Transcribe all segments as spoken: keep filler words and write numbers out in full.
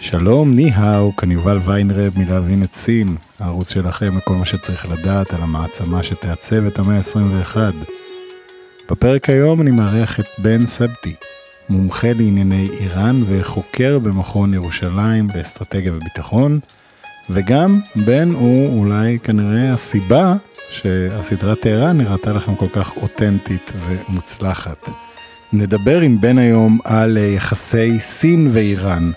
שלום, ניהאו, כאן יובל ויינרב מלהבין את סין, הערוץ שלכם וכל מה שצריך לדעת על המעצמה שתעצב את המאה ה-עשרים ואחת. בפרק היום אני מארח את בן סבתי, מומחה לענייני איראן וחוקר במכון ירושלים באסטרטגיה וביטחון, וגם בן הוא אולי כנראה הסיבה שהסדרה טהרן נראתה לכם כל כך אותנטית ומוצלחת. נדבר עם בן היום על יחסי סין ואיראן,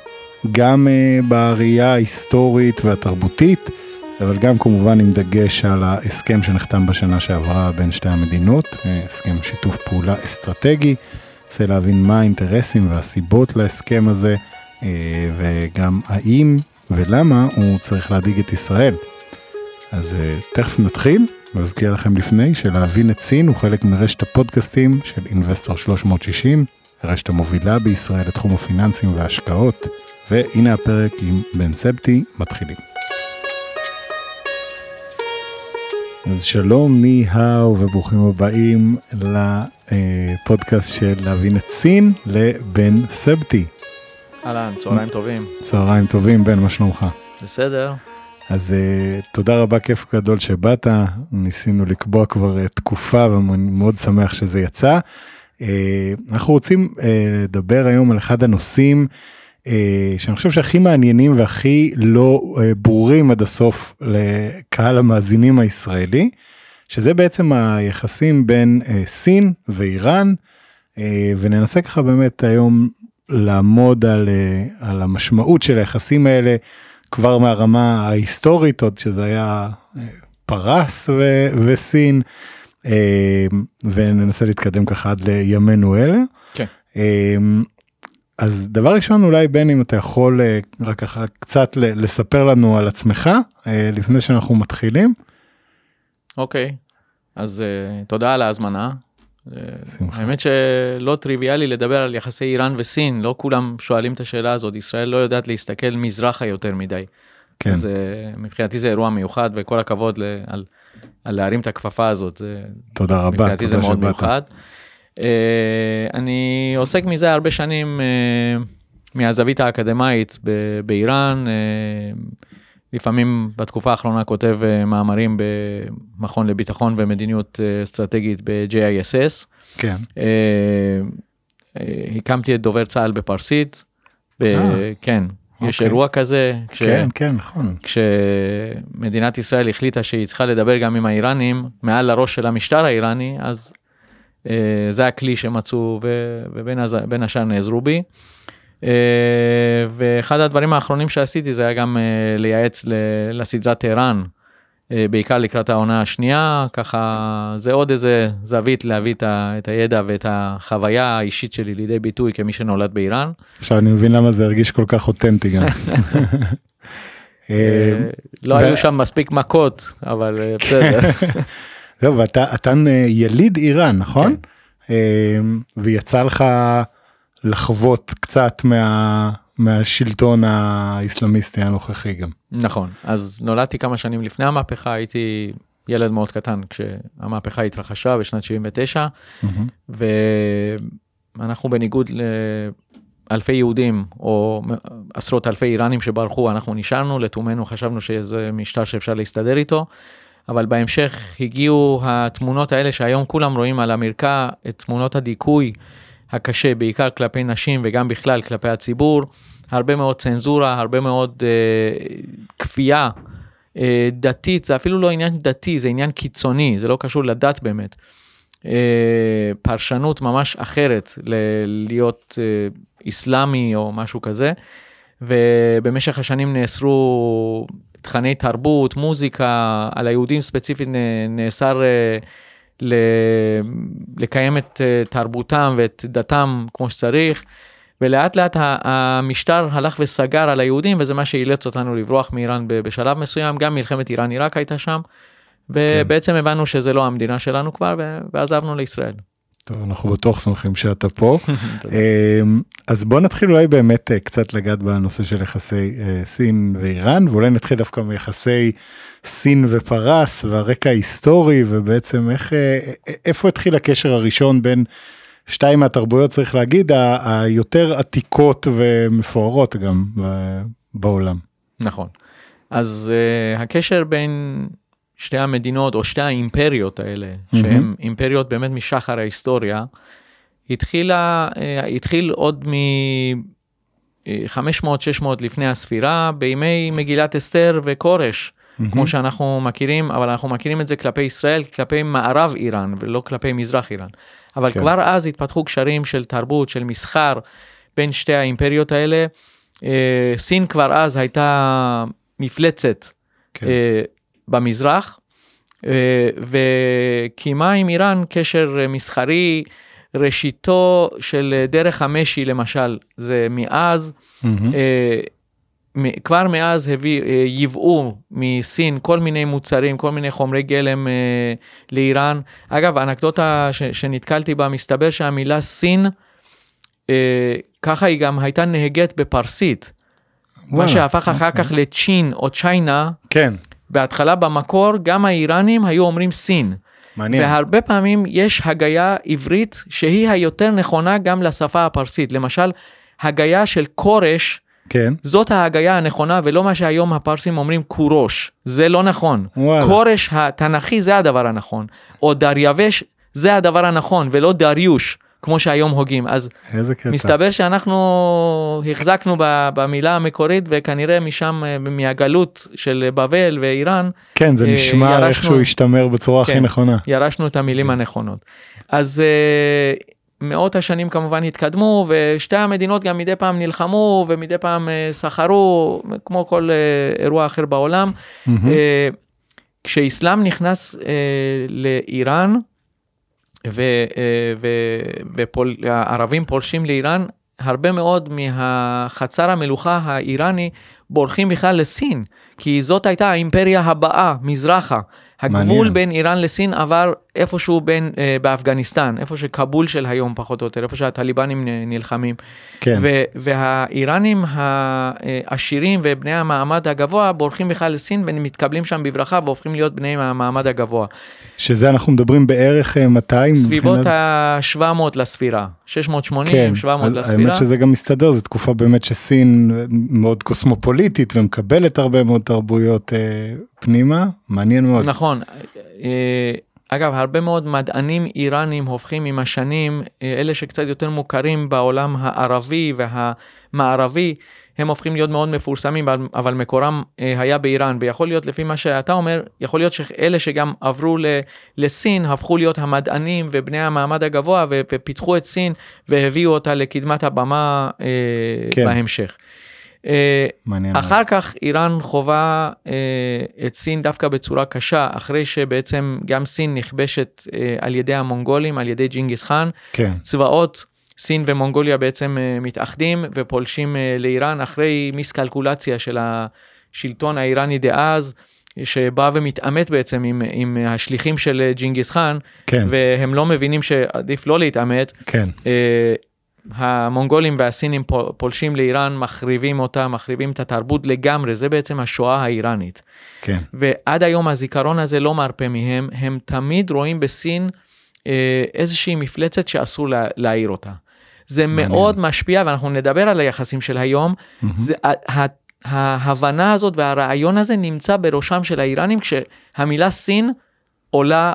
גם בערייה ההיסטורית והתרבותית, אבל גם כמובן עם דגש על ההסכם שנחתם בשנה שעברה בין שתי המדינות, הסכם שיתוף פעולה אסטרטגי, רוצה להבין מה האינטרסים והסיבות להסכם הזה, וגם האם ולמה הוא צריך להדאיג את ישראל. אז תכף נתחיל, ואזכיר לכם לפני שלהבין את סין הוא חלק מרשת הפודקאסטים של Investor שלוש מאות שישים, הרשת המובילה בישראל לתחום הפיננסים וההשקעות, והנה הפרק עם בן סבתי, מתחילים. אז שלום, ניהאו, וברוכים הבאים לפודקאסט של להבין את סין לבן סבתי. אהלן, צהריים טובים. צהריים טובים, בן, מה שלומך? בסדר. אז תודה רבה, כיף גדול שבאת, ניסינו לקבוע כבר תקופה, ואני מאוד שמח שזה יצא. אנחנו רוצים לדבר היום על אחד הנושאים, שאני חושב שהכי מעניינים והכי לא ברורים עד הסוף לקהל המאזינים הישראלי, שזה בעצם היחסים בין סין ואיראן, וננסה ככה באמת היום לעמוד על, על המשמעות של היחסים האלה, כבר מהרמה ההיסטורית, עוד שזה היה פרס ו, וסין, וננסה להתקדם ככה עד לימינו אלה. כן. אז דבר ראשון, אולי בן, אם אתה יכול רק ככה קצת לספר לנו על עצמך, לפני שאנחנו מתחילים. אוקיי, אז תודה על ההזמנה. שמחה. האמת שלא טריוויאלי לדבר על יחסי איראן וסין, לא כולם שואלים את השאלה הזאת, ישראל לא יודעת להסתכל מזרחה יותר מדי. כן. אז מבחינתי זה אירוע מיוחד, וכל הכבוד על, על להרים את הכפפה הזאת. תודה רבה, תודה שבאת. מבחינתי זה מאוד מיוחד. Uh, אני עוסק מזה הרבה שנים uh, מהזווית האקדמית ב- באיראן, uh, לפעמים בתקופה האחרונה כותב uh, מאמרים במכון לביטחון ומדיניות uh, אסטרטגית ב-ג'י איי אס אס. כן. Uh, uh, הקמתי את דובר צה"ל בפרסית, ב- ah. כן. יש אירוע כזה, כשמדינת ישראל החליטה שהיא צריכה לדבר גם עם האיראנים, מעל הראש של המשטר האיראני, אז זה הכלי שמצאו, ובין השאר נעזרו בי. ואחד הדברים האחרונים שעשיתי, זה היה גם לייעץ לסדרת טהרן, בעיקר לקראת העונה השנייה, ככה זה עוד איזה זווית להביא את הידע ואת החוויה האישית שלי לידי ביטוי כמי שנולד באיראן. עכשיו אני מבין למה זה הרגיש כל כך אותנטי גם. לא היו שם מספיק מכות, אבל בסדר. זהו, ואתה יליד איראן, נכון? ויצא לך לחוות קצת מהשלטון האיסלאמיסטי הנוכחי גם. נכון, אז נולדתי כמה שנים לפני המהפכה, הייתי ילד מאוד קטן כשהמהפכה התרחשה בשנת שבעים ותשע, ואנחנו בניגוד לאלפי יהודים או עשרות אלפי איראנים שברחו, אנחנו נשארנו, לתומנו חשבנו שזה משטר שאפשר להסתדר איתו, אבל בהמשך הגיעו התמונות האלה שהיום כולם רואים על המרקע, את תמונות הדיכוי הקשה, בעיקר כלפי נשים וגם בכלל כלפי הציבור, הרבה מאוד צנזורה, הרבה מאוד אה, כפייה אה, דתית, זה אפילו לא עניין דתי, זה עניין קיצוני, זה לא קשור לדת באמת. אה, פרשנות ממש אחרת, ל- להיות אה, איסלאמי או משהו כזה, ובמשך השנים נאסרו תכני תרבות, מוזיקה, על היהודים ספציפית נאסר לקיים את תרבותם ואת דתם כמו שצריך, ולאט לאט המשטר הלך וסגר על היהודים, וזה מה שאילץ אותנו לברוח מאיראן בשלב מסוים, גם מלחמת איראן-עיראק הייתה שם, ובעצם הבנו שזה לא המדינה שלנו כבר, ועזבנו לישראל. טוב, אנחנו בטוח סומכים שאתה פה. אז בוא נתחיל אולי באמת קצת לגעת בנושא של יחסי סין ואיראן, ואולי נתחיל דווקא מיחסי סין ופרס, והרקע ההיסטורי, ובעצם איך, איפה התחיל הקשר הראשון בין שתיים מהתרבויות, צריך להגיד, היותר עתיקות ומפוארות גם בעולם. נכון. אז uh, הקשר בין שתי המדינות, או שתי האימפריות האלה, mm-hmm. שהן אימפריות באמת משחר ההיסטוריה, התחילה, uh, התחיל עוד מ-חמש מאות שש מאות לפני הספירה, בימי מגילת אסתר וקורש, mm-hmm. כמו שאנחנו מכירים, אבל אנחנו מכירים את זה כלפי ישראל, כלפי מערב איראן, ולא כלפי מזרח איראן. אבל כן. כבר אז התפתחו קשרים של תרבות, של מסחר, בין שתי האימפריות האלה. אה, סין כבר אז הייתה מפלצת כן. אה, במזרח, אה, וקיימה עם איראן קשר מסחרי, ראשיתו של דרך המשי למשל, זה מאז, mm-hmm. אה, כבר מאז יבאו מסין כל מיני מוצרים, כל מיני חומרי גלם לאיראן. אגב, האנקדוטה שנתקלתי בה, מסתבר שהמילה סין, ככה היא גם הייתה נהגת בפרסית. מה שהפך אחר כך לצ'ין או צ'יינה, בהתחלה במקור גם האיראנים היו אומרים סין. והרבה פעמים יש הגיה עברית שהיא היותר נכונה גם לשפה הפרסית. למשל, הגיה של קורש, כן. זאת ההגיה הנכונה, ולא מה שהיום הפרסים אומרים קורוש, זה לא נכון. וואלה. קורש התנכי זה הדבר הנכון, או דריווש זה הדבר הנכון, ולא דריוש, כמו שהיום הוגים. אז מסתבר שאנחנו החזקנו במילה המקורית, וכנראה משם, מהגלות של בבל ואיראן, כן, זה נשמע ירשנו, איך שהוא השתמר בצורה כן, הכי נכונה. ירשנו את המילים הנכונות. אז מאות השנים כמובן התקדמו, ושתי המדינות גם מדי פעם נלחמו, ומדי פעם סחרו, כמו כל אירוע אחר בעולם. Mm-hmm. כשאיסלאם נכנס לאיראן, והערבים פולשים לאיראן, הרבה מאוד מהחצר המלוכה האיראני בורחים בכלל לסין, כי זאת הייתה האימפריה הבאה, מזרחה. הגבול בין איראן לסין עבר איפשהו בין, אה, באפגניסטן, איפה שקבול של היום פחות או יותר, איפה שהטליבנים נלחמים. כן. ו- והאיראנים העשירים ובני המעמד הגבוה בורחים בכלל לסין, ומתקבלים שם בברכה והופכים להיות בני המעמד הגבוה. שזה אנחנו מדברים בערך מאתיים? סביבות ה-שבע מאות לספירה. שש מאות ושמונים, כן. שבע מאות לספירה. האמת שזה גם מסתדר, זו תקופה באמת שסין מאוד קוסמופוליטית ומקבלת הרבה מאוד תרבויות אה, פנימה. מעניין מאוד. נכון. אה, אגב, הרבה מאוד מדענים איראנים הופכים עם השנים, אלה שקצת יותר מוכרים בעולם הערבי והמערבי, הם הופכים להיות מאוד מפורסמים, אבל מקורם היה באיראן, ויכול להיות, לפי מה שאתה אומר, יכול להיות שאלה שגם עברו לסין, הפכו להיות המדענים ובני המעמד הגבוה, ופיתחו את סין, והביאו אותה לקדמת הבמה כן. בהמשך. אחר כך איראן חובה את סין דווקא בצורה קשה, אחרי שבעצם גם סין נכבשת על ידי המונגולים, על ידי ג'ינגיס חאן. צבאות סין ומונגוליה בעצם מתאחדים ופולשים לאיראן, אחרי מיסקלקולציה של השלטון האיראני דאז, שבא ומתעמת בעצם עם, עם השליחים של ג'ינגיס חאן, והם לא מבינים שעדיף לא להתעמת. כן. המונגולים והסינים פולשים לאיראן, מחריבים אותה, מחריבים את התרבות לגמרי, זה בעצם השואה האיראנית. כן. ועד היום הזיכרון הזה לא מרפא מהם, הם תמיד רואים בסין איזושהי מפלצת שאסור להעיר אותה. זה מאוד משפיע, ואנחנו נדבר על היחסים של היום, זה, ההבנה הזאת והרעיון הזה נמצא בראשם של האיראנים, כשהמילה סין עולה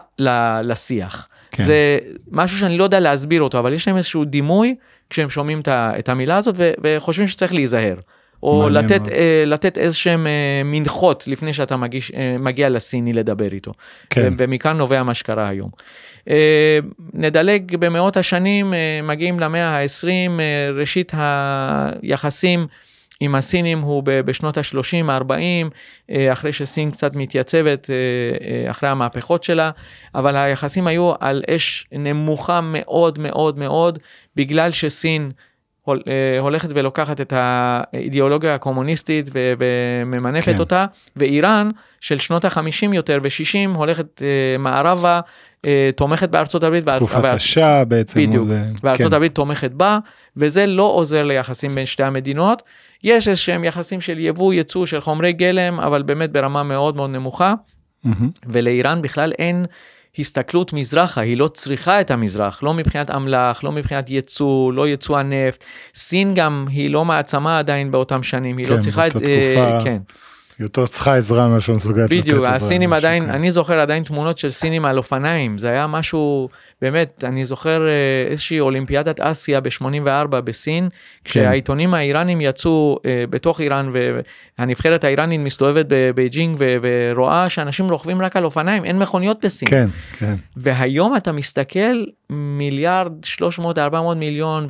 לשיח. כן. זה משהו שאני לא יודע להסביר אותו, אבל יש להם איזשהו דימוי, כשהם שומעים את המילה הזאת, ו- וחושבים שצריך להיזהר, או לתת, לתת איזשהם מנחות, לפני שאתה מגיש, מגיע לסיני לדבר איתו, כן. ו- ומכאן נובע מה שקרה היום. נדלג במאות השנים, מגיעים למאה ה-עשרים, ראשית היחסים, עם הסינים הוא בשנות ה-שלושים ארבעים, אחרי שסין קצת מתייצבת אחרי המהפכות שלה, אבל היחסים היו על אש נמוכה מאוד מאוד מאוד, בגלל שסין הולכת ולוקחת את האידיאולוגיה הקומוניסטית וממנפת כן. אותה, ואיראן של שנות ה-חמישים יותר ו-שישים הולכת אה, מערבה, אה, תומכת בארצות הברית. תקופת בארצ... השעה בעצם. בדיוק, זה... בארצות כן. הברית תומכת בה, וזה לא עוזר ליחסים בין שתי המדינות. יש איזשהם יחסים של יבוא, יצוא, של חומרי גלם, אבל באמת ברמה מאוד מאוד נמוכה, mm-hmm. ולאיראן בכלל אין... הסתכלות מזרחה, היא לא צריכה את המזרח, לא מבחינת אמל"ח, לא מבחינת יצוא, לא יצוא הנפט, סין גם היא לא מעצמה עדיין באותם שנים, היא כן, לא צריכה את... כן, באותה תקופה, כן. יותר צריכה עזרה מה שמסוגלת לתת עזרה. בדיוק, הסינים עדיין, כן. אני זוכר עדיין תמונות של סינים על אופניים, זה היה משהו, באמת, אני זוכר איזושהי אולימפיאדת אסיה ב-שמונים וארבע בסין, כן. כשהעיתונים האיראנים יצאו אה, בתוך איראן, והנבחרת האיראנית מסתובבת בבייג'ינג, ו- ורואה שאנשים רוכבים רק על אופניים, אין מכוניות בסין. כן, כן. והיום אתה מסתכל מיליארד, שלוש מאות עד ארבע מאות מיליון,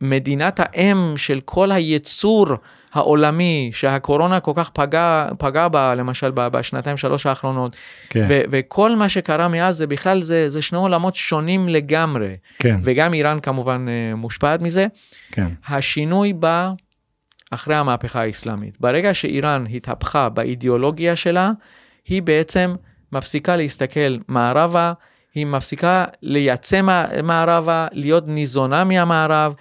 ומדינת ו- האם של כל היצור, העולמי, שהקורונה כל כך פגע, פגע בה, למשל, בשנתיים שלוש האחרונות, כן. ו- וכל מה שקרה מאז, זה בכלל, זה, זה שני עולמות שונים לגמרי, כן. וגם איראן כמובן מושפעת מזה, כן. השינוי בא אחרי המהפכה האסלאמית, ברגע שאיראן התהפכה באידיאולוגיה שלה, היא בעצם מפסיקה להסתכל מערבה, היא מפסיקה לייצא מערבה, להיות ניזונה מהמערב,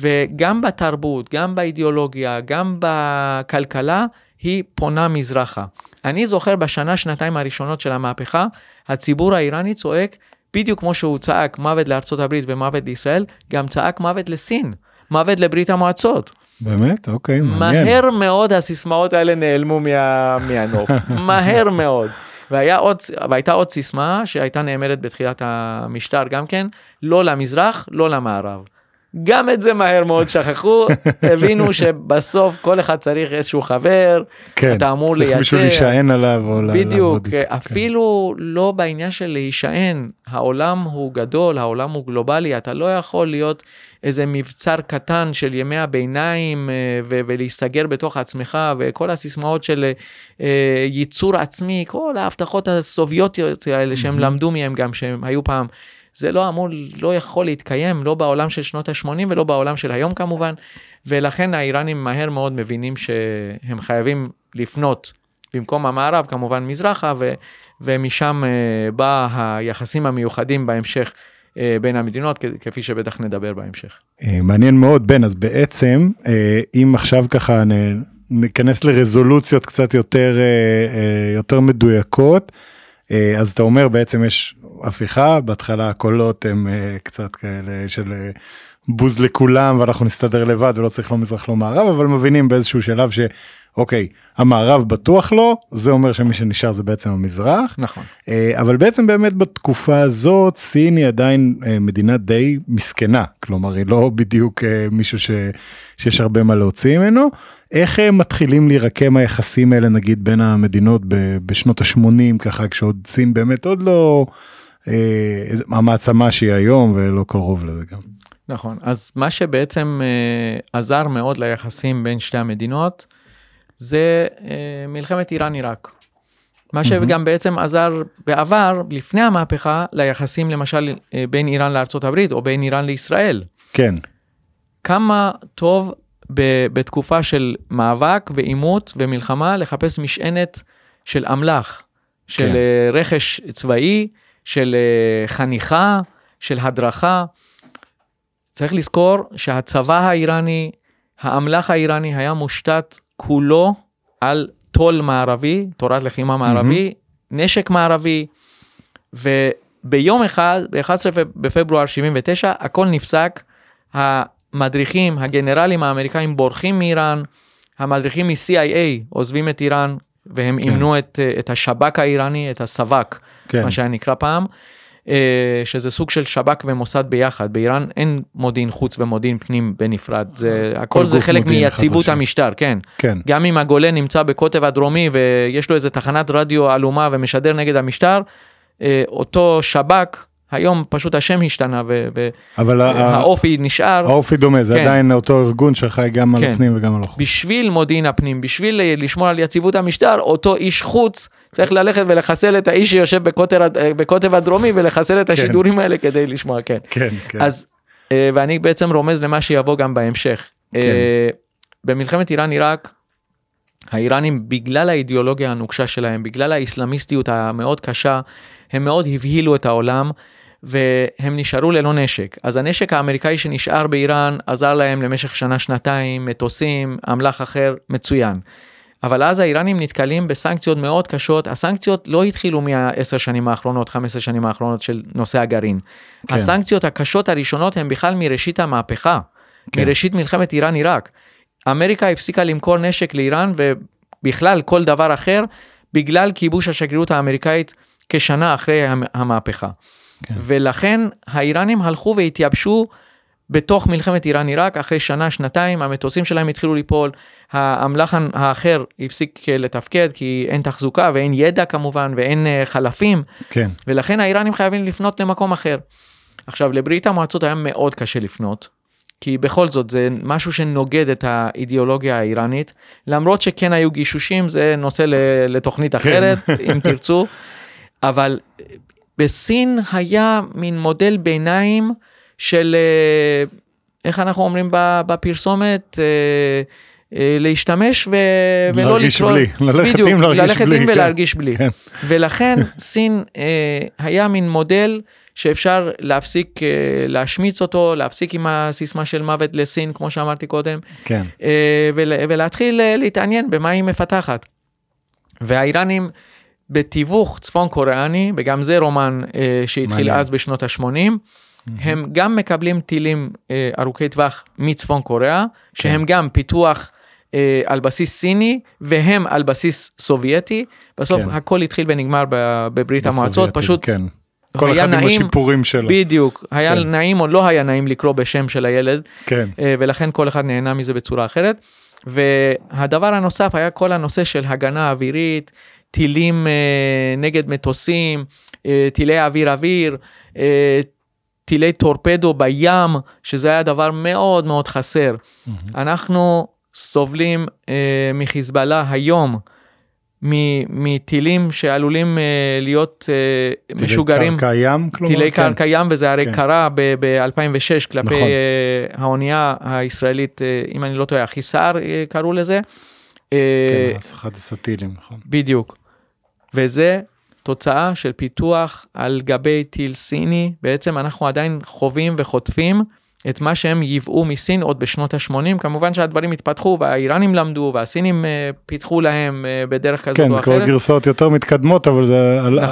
וגם בתרבות, גם באידיאולוגיה, גם בכלכלה, היא פונה מזרחה. אני זוכר בשנה, שנתיים הראשונות של המהפכה, הציבור האיראני צועק, בדיוק כמו שהוא צעק מוות לארצות הברית ומוות לישראל, גם צעק מוות לסין, מוות לברית המועצות. באמת? אוקיי, מעניין. מהר מאוד הסיסמאות האלה נעלמו מה... מהנוף, מהר מאוד. והיה עוד, והייתה עוד סיסמה שהייתה נאמרת בתחילת המשטר גם כן, לא למזרח, לא למערב. גם את זה מהר מאוד שכחו, הבינו שבסוף כל אחד צריך איזשהו חבר, כן, אתה אמור לייצר. צריך מישהו להישען עליו. בדיוק, אפילו כן. לא בעניין של להישען, העולם הוא גדול, העולם הוא גלובלי, אתה לא יכול להיות איזה מבצר קטן של ימי הביניים, ו- ולהיסגר בתוך עצמך, וכל הסיסמאות של אה, ייצור עצמי, כל ההבטחות הסוביוטיות האלה שהם למדו מהם גם, שהם היו פעם, זה לא אמור, לא יכול להתקיים, לא בעולם של שנות ה-שמונים ולא בעולם של היום כמובן, ולכן האיראנים מהר מאוד מבינים שהם חייבים לפנות במקום המערב, כמובן מזרחה, ו- ומשם uh, בא היחסים המיוחדים בהמשך uh, בין המדינות, כ- כפי שבטח נדבר בהמשך. מעניין מאוד, בן, אז בעצם, uh, אם עכשיו ככה נ- ניכנס לרזולוציות קצת יותר, uh, uh, יותר מדויקות, אז אתה אומר, בעצם יש הפיכה, בהתחלה הקולות הם קצת כאלה של בוז לכולם, ואנחנו נסתדר לבד, ולא צריך לא מזרח לא מערב, אבל מבינים באיזשהו שלב שאוקיי, המערב בטוח לא, זה אומר שמי שנשאר זה בעצם המזרח. נכון. אבל בעצם באמת בתקופה הזאת, סין היא עדיין מדינה די מסכנה, כלומר היא לא בדיוק מישהו ש... שיש הרבה מה להוציא ממנו. איך מתחילים להירקם היחסים האלה, נגיד, בין המדינות בשנות ה-שמונים, ככה כשעוד סין באמת עוד לא אה, המעצמה שהיא היום, ולא קרוב לזה גם. נכון, אז מה שבעצם אה, עזר מאוד ליחסים בין שתי המדינות, זה אה, מלחמת איראן-עיראק. מה שגם בעצם עזר בעבר, לפני המהפכה, ליחסים למשל אה, בין איראן לארצות הברית, או בין איראן לישראל. כן. כמה טוב... בתקופה של מאבק ואימות ומלחמה, לחפש משענת של אמל"ח, של כן. רכש צבאי, של חניכה, של הדרכה. צריך לזכור שהצבא האיראני, האמל"ח האיראני היה מושתת כולו על תול מערבי, תורת לחימה מערבי, mm-hmm. נשק מערבי, וביום אחד, ב-אחד עשר בפברואר שבעים ותשע, הכל נפסק, ה... מדריכים, הגנרלים האמריקאים בורחים מאיראן, המדריכים מ-סי איי איי עוזבים את איראן, והם כן. אימנו את, את השבק האיראני, את הסבק, כן. מה שהיה נקרא פעם, שזה סוג של שבק ומוסד ביחד, באיראן אין מודיעין חוץ ומודיעין פנים בנפרד, זה, הכל זה חלק מיציבות המשטר, כן. כן. גם אם הגולה נמצא בקוטב הדרומי, ויש לו איזה תחנת רדיו אלומה, ומשדר נגד המשטר, אותו שבק, היום פשוט השם השתנה, והאופי נשאר. האופי דומה, זה עדיין אותו ארגון שחי גם על הפנים וגם על החוץ. בשביל מודיעין הפנים, בשביל לשמור על יציבות המשטר, אותו איש חוץ צריך ללכת ולחסל את האיש שיושב בקוטב הדרומי, ולחסל את השידורים האלה כדי לשמוע, כן. אז ואני בעצם רומז למה שיבוא גם בהמשך. במלחמת איראן-עיראק, האיראנים בגלל האידיאולוגיה הנוקשה שלהם, בגלל האיסלאמיסטיות המאוד קשה, הם מאוד הבהילו את העולם, והם נשארו ללא נשק. אז הנשק האמריקאי שנשאר באיראן, עזר להם למשך שנה, שנתיים, מטוסים, אמל"ח אחר, מצוין. אבל אז האיראנים נתקלים בסנקציות מאוד קשות. הסנקציות לא התחילו מה-עשר שנים האחרונות, חמש עשרה שנים האחרונות של נושא הגרעין. כן. הסנקציות הקשות הראשונות הן בכלל מראשית המהפכה, כן. מראשית מלחמת איראן-עיראק. אמריקה הפסיקה למכור נשק לאיראן, ובכלל כל דבר אחר, בגלל כיבוש השגרירות האמריקאית כשנה אחרי המהפכה. כן. ולכן האיראנים הלכו והתייבשו בתוך מלחמת איראן-עיראק, אחרי שנה, שנתיים, המטוסים שלהם התחילו ליפול, האמל"ח האחר הפסיק לתפקד, כי אין תחזוקה ואין ידע כמובן, ואין חלפים, כן. ולכן האיראנים חייבים לפנות למקום אחר. עכשיו, לברית המועצות היה מאוד קשה לפנות, כי בכל זאת זה משהו שנוגד את האידיאולוגיה האיראנית, למרות שכן היו גישושים, זה נושא לתוכנית אחרת, כן. אם תרצו, אבל בסין היה מין מודל ביניים, של איך אנחנו אומרים בפרסומת, להשתמש ולא לקרוא, ללכת עם ולהרגיש בלי, ולכן סין היה מין מודל שאפשר להפסיק להשמיץ אותו, להפסיק עם הסיסמה של מוות לסין, כמו שאמרתי קודם, ולהתחיל להתעניין במה היא מפתחת. והאיראנים בתיווך צפון קוריאני, וגם זה רומן שהתחיל אז בשנות ה-שמונים, הם גם מקבלים טילים אה, ארוכי טווח מצפון קוריאה, שהם גם פיתוח אה, על בסיס סיני, והם על בסיס סובייטי, בסוף הכל התחיל ונגמר בברית המועצות, פשוט כל אחד עם השיפורים שלו. בדיוק, היה נעים או לא היה נעים לקרוא בשם של הילד, אה, ולכן כל אחד נהנה מזה בצורה אחרת, והדבר הנוסף היה כל הנושא של הגנה אווירית, טילים אה, נגד מטוסים, אה, טילי אוויר-אוויר, אה, טילי טורפדו בים, שזה היה דבר מאוד מאוד חסר. Mm-hmm. אנחנו סובלים אה, מחיזבאללה היום, מ- מטילים שעלולים אה, להיות אה, טילי משוגרים. קרקע ים, כלומר? טילי כן. קרקע ים, וזה הרי כן. קרה ב-אלפיים ושש ב- כלפי נכון. אה, האונייה הישראלית, אה, אם אני לא טועה, חיסר אה, קראו לזה. אה, כן, אז אחד הסטילים, נכון. בדיוק. וזה תוצאה של פיתוח על גבי טיל סיני, בעצם אנחנו עדיין חווים וחוטפים את מה שהם יבאו מסין עוד בשנות ה-שמונים, כמובן שהדברים התפתחו, והאיראנים למדו, והסינים פיתחו להם בדרך כזאת או אחרת. כן, כל גרסאות יותר מתקדמות, אבל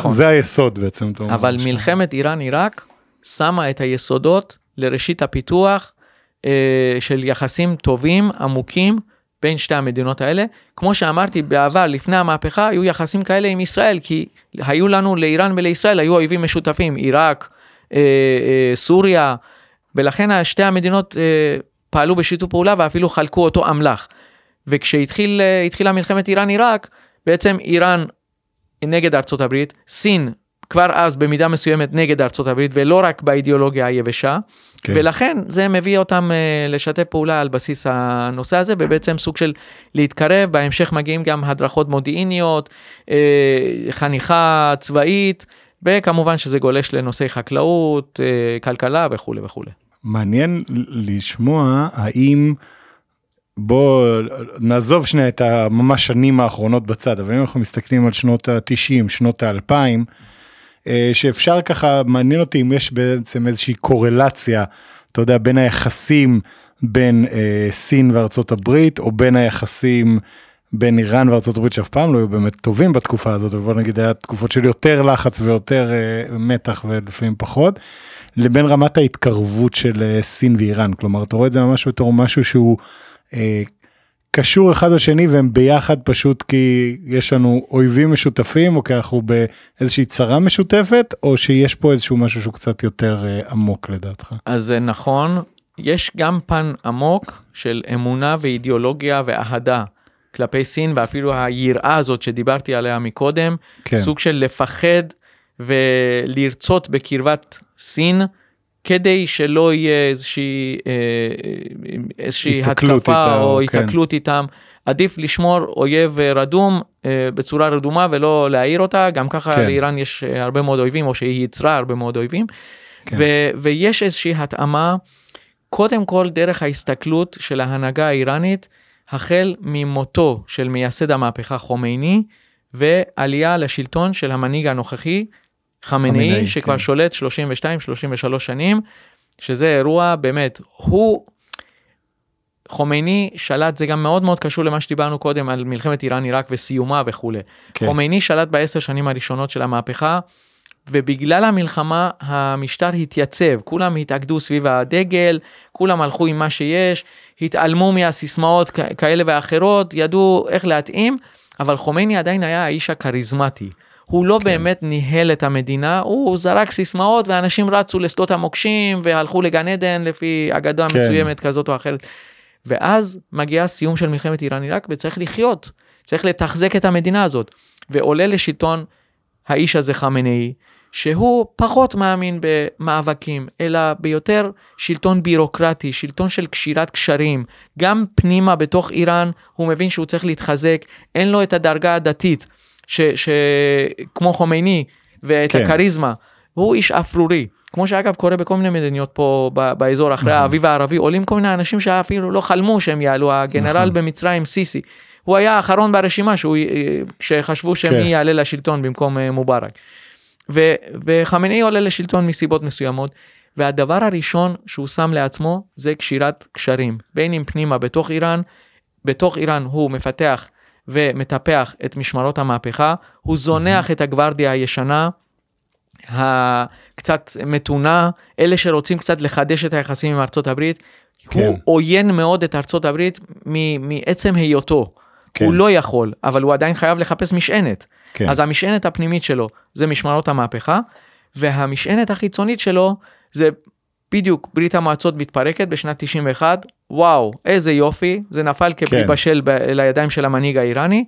זה היסוד בעצם. אבל מלחמת איראן-עיראק שמה את היסודות לראשית הפיתוח של יחסים טובים, עמוקים, בין שתי המדינות האלה. כמו שאמרתי בעבר, לפני המהפכה, היו יחסים כאלה עם ישראל, כי היו לנו, לאיראן ולישראל, היו אויבים משותפים, עיראק, אה, אה, סוריה, ולכן שתי המדינות אה, פעלו בשיתוף פעולה, ואפילו חלקו אותו אמל"ח. וכשהתחילה התחילה מלחמת איראן-עיראק, בעצם איראן נגד ארצות הברית, סין כבר אז במידה מסוימת נגד ארצות הברית, ולא רק באידיאולוגיה היבשה, כן. ולכן זה מביא אותם uh, לשתף פעולה על בסיס הנושא הזה, ובעצם סוג של להתקרב, בהמשך מגיעים גם הדרכות מודיעיניות, uh, חניכה צבאית, וכמובן שזה גולש לנושאי חקלאות, uh, כלכלה וכו' וכו'. מעניין לשמוע האם, בוא נעזוב שני את ממש שנים האחרונות בצד, אבל אם אנחנו מסתכלים על שנות ה-תשעים, שנות ה-אלפיים, שאפשר ככה, מעניין אותי אם יש בעצם איזושהי קורלציה, אתה יודע, בין היחסים בין אה, סין וארצות הברית, או בין היחסים בין איראן וארצות הברית, שאף פעם לא היו באמת טובים בתקופה הזאת, ובוא נגיד, היה תקופות של יותר לחץ ויותר אה, מתח ולפעמים פחות, לבין רמת ההתקרבות של אה, סין ואיראן, כלומר, אתה רואה את זה ממש בתור משהו שהוא אה, קשור אחד לשני, והם ביחד פשוט כי יש לנו אויבים משותפים, או כי אנחנו באיזושהי צרה משותפת, או שיש פה איזשהו משהו שהוא קצת יותר עמוק לדעתך. אז זה נכון, יש גם פן עמוק של אמונה ואידיאולוגיה ואהדה כלפי סין, ואפילו היראה הזאת שדיברתי עליה מקודם, כן. סוג של לפחד ולרצות בקרבת סין, כדי שלא יהיה איזושהי, איזושהי התקפה או התקלות איתם, עדיף לשמור אויב רדום בצורה רדומה ולא להעיר אותה, גם ככה לאיראן יש הרבה מאוד אויבים, או שהיא יצרה הרבה מאוד אויבים, ויש איזושהי התאמה קודם כל דרך ההסתכלות של ההנהגה האיראנית, החל ממותו של מייסד המהפכה חומייני, ועלייה לשלטון של המנהיג הנוכחי, חמינאי, חמינאי שכבר כן. שולט שלושים ושתיים שלושים ושלוש שנים, שזה אירוע באמת, הוא... חומייני שלט, זה גם מאוד מאוד קשור למה שדיברנו קודם, על מלחמת איראן-עיראק וסיומה וכו'. כן. חומייני שלט בעשר שנים הראשונות של המהפכה, ובגלל המלחמה המשטר התייצב, כולם התאגדו סביב הדגל, כולם הלכו עם מה שיש, התעלמו מהסיסמאות כ- כאלה ואחרות, ידעו איך להתאים, אבל חומייני עדיין היה האיש הקריזמטי. הוא לא כן. באמת ניהל את המדינה, הוא זרק סיסמאות, ואנשים רצו לשדות המוקשים, והלכו לגן עדן לפי אגדה כן. מסוימת כזאת או אחרת. ואז מגיע סיום של מלחמת איראן-עיראק, וצריך לחיות, צריך לתחזק את המדינה הזאת, ועולה לשלטון האיש הזה חמינאי, שהוא פחות מאמין במאבקים, אלא ביותר שלטון בירוקרטי, שלטון של קשירת קשרים, גם פנימה בתוך איראן, הוא מבין שהוא צריך להתחזק, אין לו את הדרגה הדתית, ש- ש- כמו חומייני, ואת כן. הקריזמה, הוא איש אפרורי, כמו שאגב קורה בכל מיני מדיניות פה באזור, אחרי האביב הערבי, עולים כל מיני אנשים שאפילו לא חלמו שהם יעלו, הגנרל במצרים סיסי, הוא היה האחרון ברשימה, שחשבו שמי יעלה לשלטון במקום מובארק, וחמינאי עולה לשלטון מסיבות מסוימות, והדבר הראשון שהוא שם לעצמו, זה קשירת קשרים, בין אם פנימה בתוך איראן, בתוך איראן הוא מפתח ומטפח את משמרות המהפכה, הוא זונח את הגוורדיה הישנה, הקצת מתונה, אלה שרוצים קצת לחדש את היחסים עם ארצות הברית, כן. הוא עוין מאוד את ארצות הברית מ- מעצם היותו, כן. הוא לא יכול, אבל הוא עדיין חייב לחפש משענת, כן. אז המשענת הפנימית שלו, זה משמרות המהפכה, והמשענת החיצונית שלו, זה בדיוק ברית המועצות מתפרקת בשנת תשעים ואחת, וואו, איזה יופי, זה נפל כפרי כן. בשל ב- לידיים של המנהיג האיראני,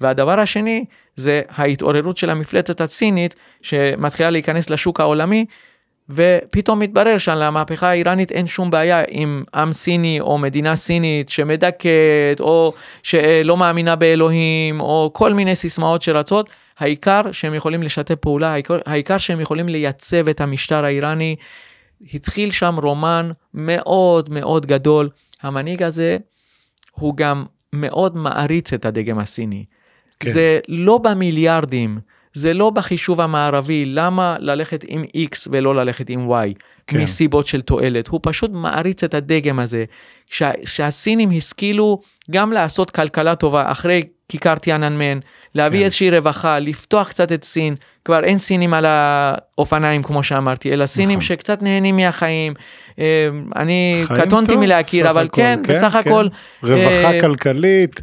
והדבר השני, זה ההתעוררות של המפלצת הסינית, שמתחילה להיכנס לשוק העולמי, ופתאום מתברר שלמהפכה האיראנית אין שום בעיה עם עם סיני, או מדינה סינית שמדכאת, או שלא מאמינה באלוהים, או כל מיני סיסמאות שרצות, העיקר שהם יכולים לשתף פעולה, העיקר שהם יכולים לייצב את המשטר האיראני, התחיל שם רומן מאוד מאוד גדול, המנהיג הזה הוא גם מאוד מעריץ את הדגם הסיני, כן. זה לא במיליארדים, זה לא בחישוב המערבי, למה ללכת עם X ולא ללכת עם Y, כן. מסיבות של תועלת, הוא פשוט מעריץ את הדגם הזה, שה, שהסינים השכילו גם לעשות כלכלה טובה, אחרי כיכר טיאננמן, להביא כן. איזושהי רווחה, לפתוח קצת את סין, כבר אין סינים על האופניים כמו שאמרתי, אלא סינים נכון. שקצת נהנים מהחיים, אני קטונתי מלהכיר, אבל הכל, כן, כן, בסך כן. הכל, רווחה אה... כלכלית,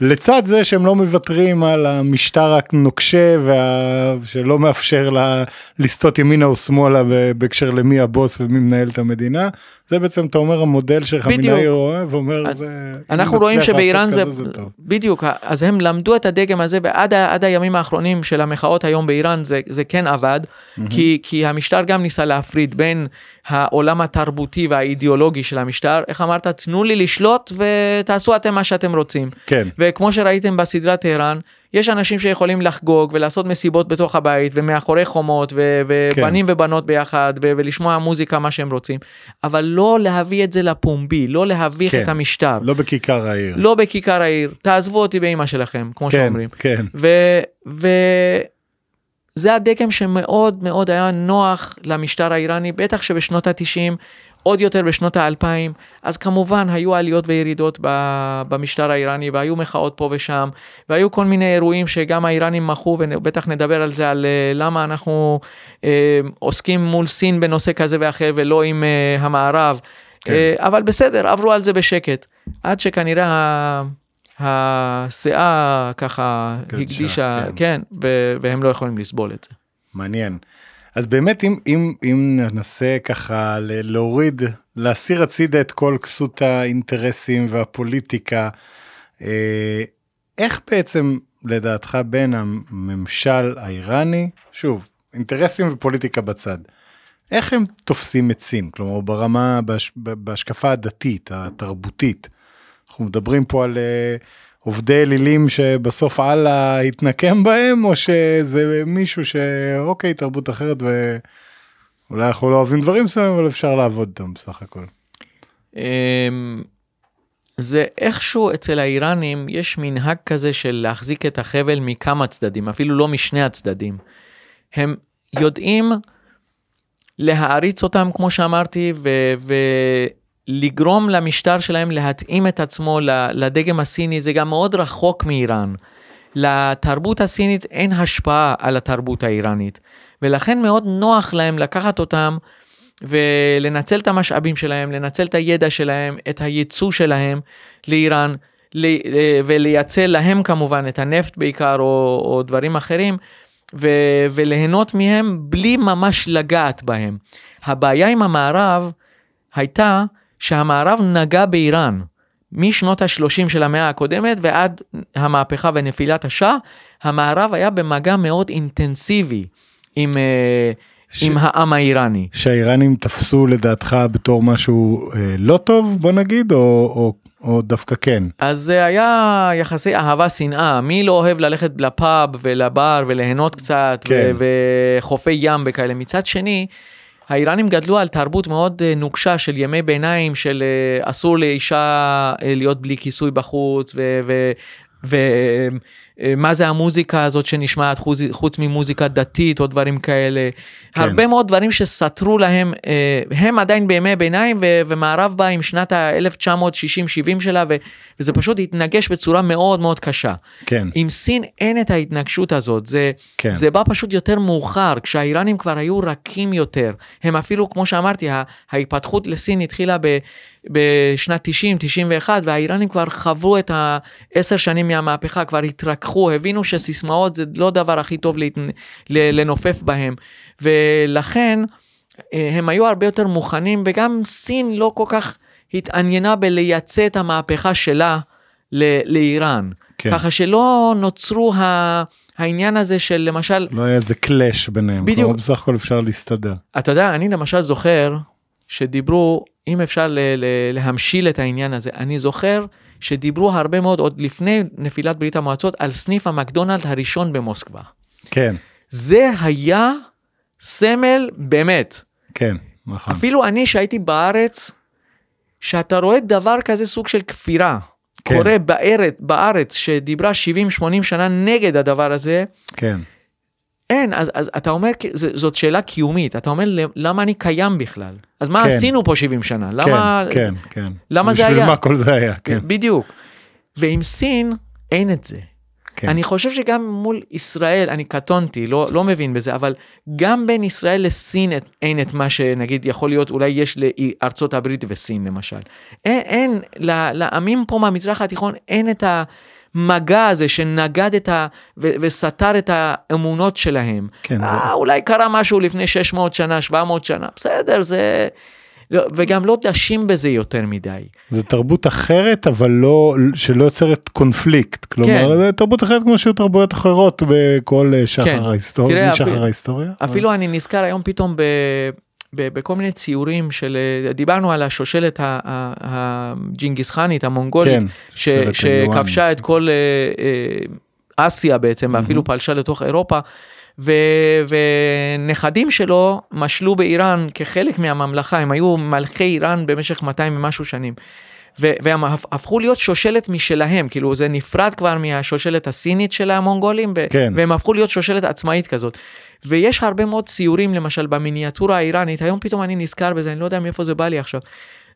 לצד זה שהם לא מוותרים על המשטר הנוקשה, וה... שלא מאפשר לה... לסטות ימינה או שמאלה, בקשר למי הבוס ומי מנהל את המדינה, זה בעצם אתה אומר המודל שחמינאי רואה, ואומר זה... אנחנו רואים שבאיראן זה... זה בדיוק, אז הם למדו את הדגם הזה, ועד ה... עד הימים האחרונים של המחאות היום באיראן, זה, זה כן עבד, mm-hmm. כי, כי המשטר גם ניסה להפריד בין העולם התרבותי והאידיאולוגי של המשטר, איך אמרת, תנו לי לשלוט ותעשו אתם מה שאתם רוצים. כן. וכמו שראיתם בסדרת טהרן, יש אנשים שיכולים לחגוג ולעשות מסיבות בתוך הבית, ומאחורי חומות, ובנים ובנות ביחד, ולשמוע מוזיקה מה שהם רוצים, אבל לא להביא את זה לפומבי, לא להביך את המשטר. לא בכיכר העיר. לא בכיכר העיר, תעזבו אותי באמא שלכם, כמו שאומרים. כן, כן. וזה הדגם שמאוד מאוד היה נוח למשטר האיראני, בטח שבשנות ה-תשעים, עוד יותר בשנות ה-אלפיים, אז כמובן היו עליות וירידות במשטר האיראני, והיו מחאות פה ושם, והיו כל מיני אירועים שגם האיראנים מחו, ובטח נדבר על זה, על למה אנחנו אה, עוסקים מול סין בנושא כזה ואחר, ולא עם אה, המערב, כן. אה, אבל בסדר, עברו על זה בשקט, עד שכנראה ה... הסאה ככה גדשה, הקדישה, כן, כן ו- והם לא יכולים לסבול את זה. מעניין. אז באמת אם, אם, אם ננסה ככה להוריד, להסיר הצידה את כל כסות האינטרסים והפוליטיקה, איך בעצם לדעתך בין הממשל האיראני, שוב, אינטרסים ופוליטיקה בצד, איך הם תופסים את סין, כלומר ברמה, בהש, בהשקפה הדתית, התרבותית, אנחנו מדברים פה על... עובדי אלילים שבסוף הלאה התנקם בהם, או שזה מישהו שאוקיי, תרבות אחרת, ואולי אנחנו לא אוהבים דברים, אבל אפשר לעבוד אותם בסך הכל. זה איכשהו אצל האיראנים יש מנהג כזה של להחזיק את החבל מכמה צדדים, אפילו לא משני הצדדים. הם יודעים להעריץ אותם, כמו שאמרתי, ולגרום למשטר שלהם להתאים את עצמו לדגם הסיני, זה גם מאוד רחוק מאיראן. לתרבות הסינית אין השפעה על התרבות האיראנית, ולכן מאוד נוח להם לקחת אותם, ולנצל את המשאבים שלהם, לנצל את הידע שלהם, את הייצוא שלהם לאיראן, ולייצא להם כמובן את הנפט בעיקר, או, או דברים אחרים, ו- וליהנות מהם בלי ממש לגעת בהם. הבעיה עם המערב הייתה שהמערב נגע באיראן, משנות ה-שלושים של המאה הקודמת ועד המהפכה ונפילת השאה, המערב היה במגע מאוד אינטנסיבי עם... ש... עם העם האיראני. שהאיראנים תפסו לדעתך בתור משהו אה, לא טוב, בוא נגיד, או, או, או דווקא כן? אז זה היה יחסי אהבה שנאה, מי לא אוהב ללכת לפאב ולבר ולהנות קצת, כן. ו- וחופי ים וכאלה. מצד שני, האיראנים גדלו על תרבות מאוד נוקשה של ימי ביניים, של אה, אסור לאישה להיות בלי כיסוי בחוץ, ו... ו- ומה זה המוזיקה הזאת שנשמעת חוץ ממוזיקה דתית או דברים כאלה, הרבה מאוד דברים שסתרו להם, הם עדיין בימי ביניים, ומערב בא עם שנת ה-אלף תשע מאות שישים שבעים שלה, וזה פשוט התנגש בצורה מאוד מאוד קשה. עם סין אין את ההתנגשות הזאת, זה בא פשוט יותר מאוחר, כשהאיראנים כבר היו רכים יותר, הם אפילו כמו שאמרתי, ההתפתחות לסין התחילה ב... בשנת תשעים, תשעים ואחת, והאיראנים כבר חוו את העשר שנים מהמהפכה, כבר התרככו, הבינו שסיסמאות זה לא דבר הכי טוב לנופף בהם, ולכן הם היו הרבה יותר מוכנים, וגם סין לא כל כך התעניינה בלייצא את המהפכה שלה לאיראן, כן. ככה שלא נוצרו ה... העניין הזה של למשל... לא היה איזה קלאש ביניהם, בדיוק... כבר בסך הכל אפשר להסתדר. אתה יודע, אני למשל זוכר שדיברו, אם אפשר ל- ל- להמשיל את העניין הזה, אני זוכר שדיברו הרבה מאוד, עוד לפני נפילת ברית המועצות, על סניף המקדונלד הראשון במוסקבה. כן. זה היה סמל באמת. כן, נכון. אפילו אני שהייתי בארץ, שאתה רואה דבר כזה סוג של כפירה, כן. קורה בארץ, בארץ שדיברה שבעים שמונים שנה נגד הדבר הזה. כן. אין, אז, אז אתה אומר, זאת שאלה קיומית, אתה אומר, למה אני קיים בכלל? אז מה כן. עשינו פה שבעים שנה? למה, כן, כן, כן. למה זה היה? בשביל מה כל זה היה, כן. בדיוק. ועם סין, אין את זה. כן. אני חושב שגם מול ישראל, אני קטונתי, לא, לא מבין בזה, אבל גם בין ישראל לסין אין את מה שנגיד, יכול להיות, אולי יש לארצות הברית וסין למשל. אין, אין לעמים פה מהמזרח התיכון, אין את ה... מגע הזה שנגד את ה... ו... וסתר את האמונות שלהם. כן, 아, זה... אולי קרה משהו לפני שש מאות שנה, שבע מאות שנה, בסדר, זה... לא, וגם לא דשים בזה יותר מדי. זה תרבות אחרת, אבל לא, שלא יוצרת קונפליקט, כלומר, כן. זה תרבות אחרת כמו שהיו תרבויות אחרות בכל שחר, כן. ההיסטור... תראה, אפילו, שחר ההיסטוריה. אפילו אבל... אני נזכר היום פתאום ב... בכל מיני ציורים של, דיברנו על השושלת הג'ינגיס חנית, המונגולית, שכבשה את כל אסיה בעצם, ואפילו פלשה לתוך אירופה, ונכדים שלו משלו באיראן כחלק מהממלכה, הם היו מלכי איראן במשך מאתיים ומשהו שנים, והם הפכו להיות שושלת משלהם, כאילו זה נפרד כבר מהשושלת הסינית של המונגולים, והם הפכו להיות שושלת עצמאית כזאת. ויש הרבה מאוד ציורים, למשל, במיניאטורה האיראנית, היום פתאום אני נזכר בזה, אני לא יודע מאיפה זה בא לי עכשיו,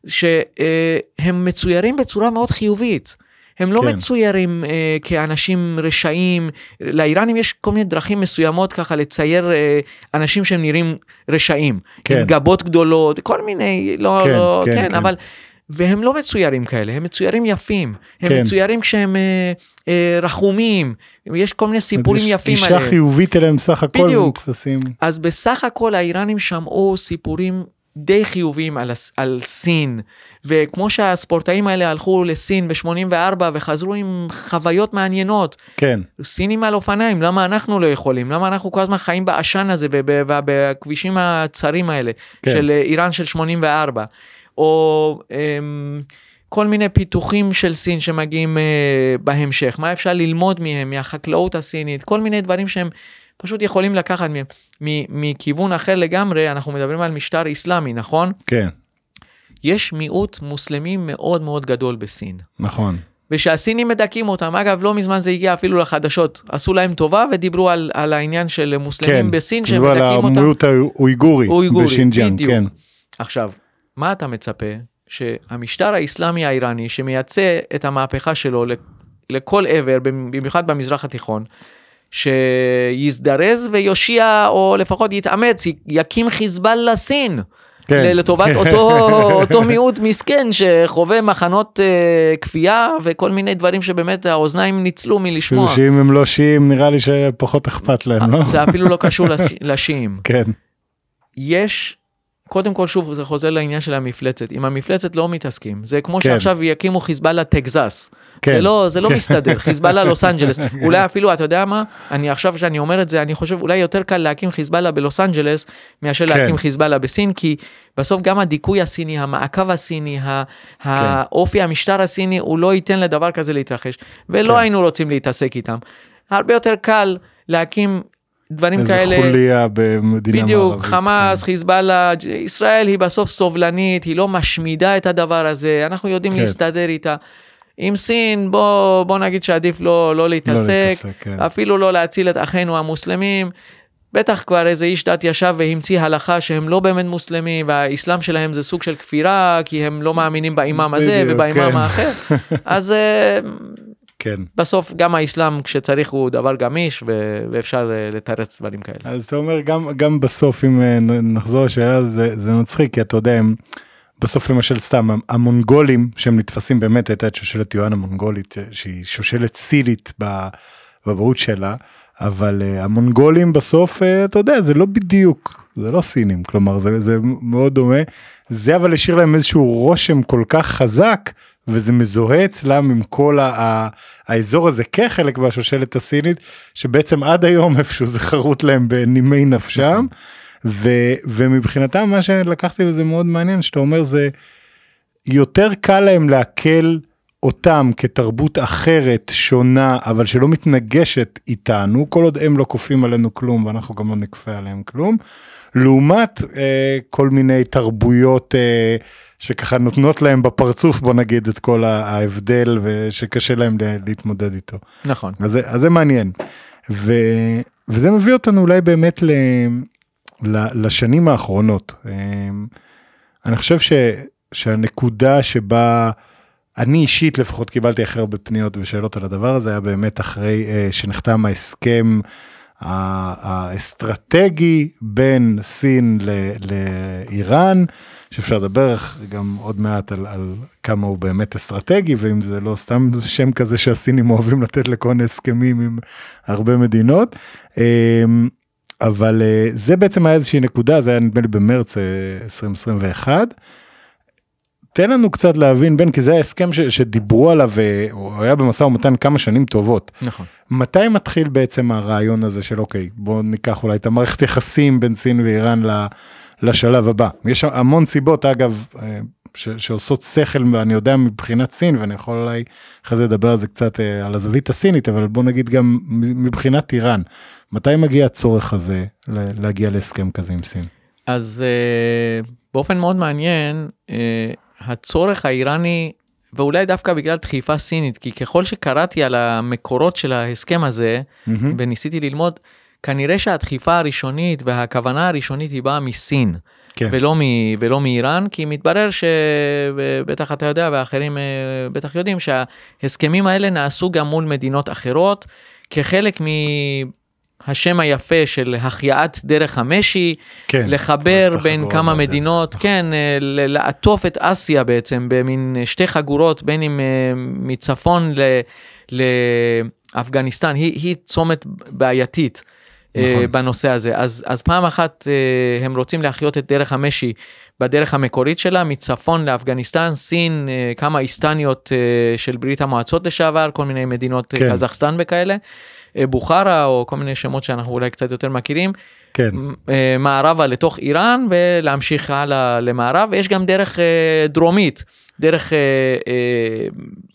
שהם מצוירים בצורה מאוד חיובית, הם לא כן. מצוירים אה, כאנשים רשעים, לאיראנים יש כל מיני דרכים מסוימות ככה לצייר אה, אנשים שהם נראים רשעים, כן. עם גבות גדולות, כל מיני, לא, כן, לא, כן, כן, כן. אבל... והם לא מצוירים כאלה, הם מצוירים יפים, הם כן. מצוירים כשהם אה, אה, רחומים, יש כל מיני סיפורים יפים עליהם. אישה חיובית אליהם סך הכל. בדיוק, ומתפסים. אז בסך הכל האיראנים שמעו סיפורים די חיוביים על, על סין, וכמו שהספורטאים האלה הלכו לסין ב-שמונים וארבע וחזרו עם חוויות מעניינות, כן. סינים על אופניים, למה אנחנו לא יכולים, למה אנחנו כל הזמן חיים באשן הזה, בכבישים הצרים האלה, כן. של איראן של שמונים וארבע, או אמ, כל מיני פיתוחים של סין שמגיעים אה, בהמשך, מה אפשר ללמוד מהם, מהחקלאות הסינית, כל מיני דברים שהם פשוט יכולים לקחת מהם, מכיוון אחר לגמרי, אנחנו מדברים על משטר איסלאמי, נכון? כן. יש מיעוט מוסלמים מאוד מאוד גדול בסין. נכון. ושהסינים מדקים אותם, אגב לא מזמן זה הגיע אפילו לחדשות, עשו להם טובה ודיברו על, על העניין של מוסלמים כן, בסין שמדקים אותם. כן, דיברו על המיעוט האויגורי בשינג'אן, כן. עכשיו, מה אתה מצפה? שהמשטר האסלאמי האיראני שמייצא את המהפכה שלו לכל עבר, במיוחד במזרח התיכון, שיזדרז ויושיע או לפחות יתאמץ, יקים חיזבאללה לסין. כן. לטובת אותו, אותו מיעוט מסכן שחווה מחנות uh, כפייה וכל מיני דברים שבאמת האוזניים ניצלו מלשמוע. אפילו שיעים הם לא שיעים, נראה לי שפחות אכפת להם, לא? זה אפילו לא קשור לשיעים. כן. יש, קודם כל שוב, זה חוזר לעניין של המפלצת. אם המפלצת לא מתעסקים, זה כמו כן. שעכשיו יקימו חיזבאללה טקזס. כן. זה לא, זה לא מסתדר, חיזבאללה לוס אנג'לס. אולי אפילו, אתה יודע מה, אני עכשיו שאני אומר את זה, אני חושב אולי יותר קל להקים חיזבאללה בלוס אנג'לס, מאשר כן. להקים חיזבאללה בסין, כי בסוף גם הדיכוי הסיני, המעקב הסיני, האופי המשטר הסיני, הוא לא ייתן לדבר כזה להתרחש, ולא כן. היינו רוצים להתעסק איתם. הרבה יותר קל להקים דברים כאלה, בדיוק, חמאס, חיזבאללה, ישראל היא בסוף סובלנית, היא לא משמידה את הדבר הזה, אנחנו יודעים להסתדר איתה, עם סין, בוא, בוא נגיד שעדיף לא, לא להתעסק, אפילו לא להציל את אחינו המוסלמים, בטח כבר איזה איש דת ישב והמציא הלכה שהם לא באמת מוסלמים, והאסלאם שלהם זה סוג של כפירה, כי הם לא מאמינים באימאם הזה ובאימאם האחר, אז כן. בסוף גם האסלאם כשצריך הוא דבר גמיש ו- ואפשר לתרץ דברים כאלה. אז אתה אומר גם, גם בסוף אם נחזור לשאלה זה, זה מצחיק כי אתה יודע הם, בסוף למשל סתם המונגולים שהם נתפסים באמת הייתה את שושלת יואן המונגולית שהיא שושלת סילית בברות שלה אבל uh, המונגולים בסוף, uh, אתה יודע, זה לא בדיוק, זה לא סינים, כלומר, זה, זה מאוד דומה, זה אבל השאיר להם איזשהו רושם כל כך חזק, וזה מזוהה אצלם עם כל ה- ה- האזור הזה כחלק בשושלת הסינית, שבעצם עד היום איפשהו זה חרוט להם בנימי נפשם, ו- ומבחינתם מה שלקחתי וזה מאוד מעניין, שאתה אומר זה יותר קל להם להקל, אותם כתרבות אחרת, שונה, אבל שלא מתנגשת איתנו, כל עוד הם לא קופים עלינו כלום, ואנחנו גם לא נקפה עליהם כלום, לעומת אה, כל מיני תרבויות אה, שככה נותנות להם בפרצוף, בוא נגיד את כל ההבדל, ושקשה להם להתמודד איתו. נכון. אז, אז זה מעניין. ו, וזה מביא אותנו אולי באמת ל, ל, לשנים האחרונות. אה, אני חושב ש, שהנקודה שבה אני אישית לפחות קיבלתי אחר בפניות ושאלות על הדבר הזה, היה באמת אחרי אה, שנחתם ההסכם האסטרטגי בין סין לאיראן, שאפשר לדבר גם עוד מעט על, על כמה הוא באמת אסטרטגי, ואם זה לא סתם שם כזה שהסינים אוהבים לתת לכל הסכמים עם הרבה מדינות, אה, אבל אה, זה בעצם היה איזושהי נקודה, זה היה נדמה לי במרץ אה, עשרים עשרים ואחת, תן לנו קצת להבין, בן, כי זה ההסכם ש, שדיברו עליו, הוא היה במשא ומתן כמה שנים טובות. נכון. מתי מתחיל בעצם הרעיון הזה של, אוקיי, בואו ניקח אולי את המערכת יחסים בין סין ואיראן לשלב הבא. יש המון סיבות, אגב, ש, שעושות שכל, ואני יודע מבחינת סין, ואני יכול אולי אחרי זה לדבר על זה קצת על הזווית הסינית, אבל בואו נגיד גם מבחינת איראן. מתי מגיע הצורך הזה להגיע להסכם כזה עם סין? אז באופן מאוד מעניין, הצורך האיראני, ואולי דווקא בגלל דחיפה סינית, כי ככל שקראתי על המקורות של ההסכם הזה, mm-hmm. וניסיתי ללמוד, כנראה שהדחיפה הראשונית והכוונה הראשונית היא באה מסין, כן. ולא, מ- ולא מאיראן, כי מתברר שבטח אתה יודע, ואחרים בטח יודעים, שההסכמים האלה נעשו גם מול מדינות אחרות, כחלק מ... השם היפה של החייאת דרך המשי, כן, לחבר בין כמה מדינות, כן, לעטוף את אסיה בעצם, במין שתי חגורות, בין אם מצפון ל- לאפגניסטן, היא, היא צומת בעייתית נכון. בנושא הזה, אז, אז פעם אחת הם רוצים להחיות את דרך המשי, בדרך המקורית שלה, מצפון לאפגניסטן, סין, כמה איסטניות של ברית המועצות לשעבר, כל מיני מדינות כן. קזחסטן וכאלה, בוכרה או כל מיני שמות שאנחנו אולי קצת יותר מכירים, כן. מערבה לתוך איראן ולהמשיך הלאה למערב, ויש גם דרך דרומית, דרך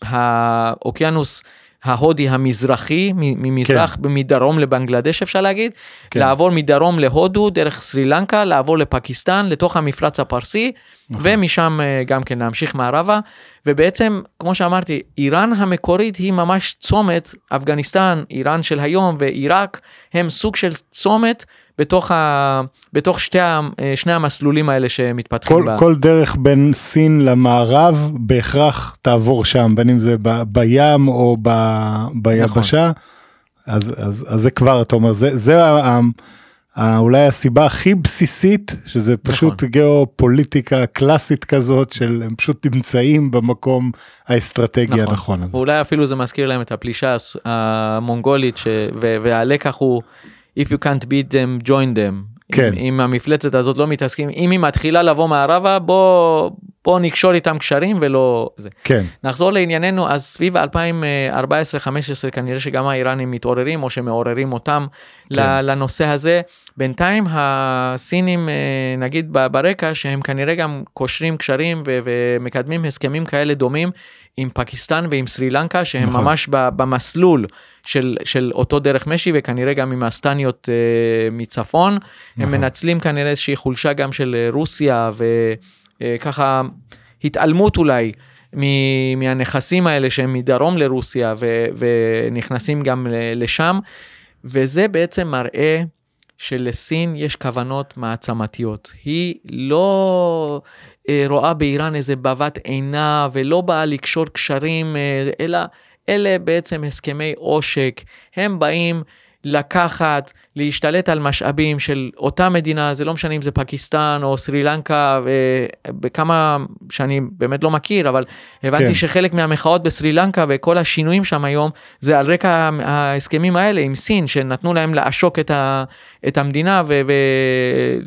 האוקיינוס ההודי המזרחי, ממזרח, כן. מדרום לבנגלדש אפשר להגיד, כן. לעבור מדרום להודו, דרך סרי לנקה, לעבור לפקיסטן, לתוך המפרץ הפרסי, נכון. ומשם גם כן להמשיך מערבה, ובעצם, כמו שאמרתי, איראן המקורית היא ממש צומת, אפגניסטן, איראן של היום ועיראק, הם סוג של צומת, בתוך, ה... בתוך שתי ה... שני המסלולים האלה שמתפתחים. כל, בה. כל דרך בין סין למערב, בהכרח תעבור שם, בין אם זה ב... בים או ב... ביבשה, נכון. אז, אז, אז זה כבר, אתה אומר, זה, זה ה... אולי הסיבה הכי בסיסית, שזה פשוט נכון. גיאופוליטיקה קלאסית כזאת, של הם פשוט נמצאים במקום האסטרטגי נכון. הנכון הזה. ואולי אפילו זה מזכיר להם את הפלישה המונגולית, ש... ו... והלקח הוא, if you can't beat them, join them. כן. אם, אם המפלצת הזאת לא מתעסקים, אם היא מתחילה לבוא מערבה, בוא, בוא נקשור איתם קשרים ולא זה. כן. נחזור לענייננו, אז סביב אלפיים ארבע עשרה חמש עשרה כנראה שגם האיראנים מתעוררים, או שמעוררים אותם כן. לנושא הזה. בינתיים הסינים, נגיד ברקע, שהם כנראה גם קושרים קשרים ו- ומקדמים הסכמים כאלה דומים, עם פקיסטן ועם סרי לנקה, שהם נכון. ממש במסלול של, של אותו דרך משי, וכנראה גם עם הסטניות uh, מצפון, נכון. הם מנצלים כנראה איזושהי חולשה גם של רוסיה, וככה uh, התעלמות אולי, מ- מהנכסים האלה שהם מדרום לרוסיה, ו- ונכנסים גם לשם, וזה בעצם מראה, שלסין יש כוונות מעצמתיות. היא לא רואה באיראן איזה בבת עינה, ולא באה לקשור קשרים, אלא אלה בעצם הסכמי עושק. הם באים לקחת, להשתלט על משאבים של אותה מדינה, זה לא משנה אם זה פקיסטן או סרי לנקה, וכמה שאני באמת לא מכיר, אבל הבנתי כן. שחלק מהמחאות בסרי לנקה, וכל השינויים שם היום, זה על רקע ההסכמים האלה עם סין, שנתנו להם לעשוק את, ה, את המדינה,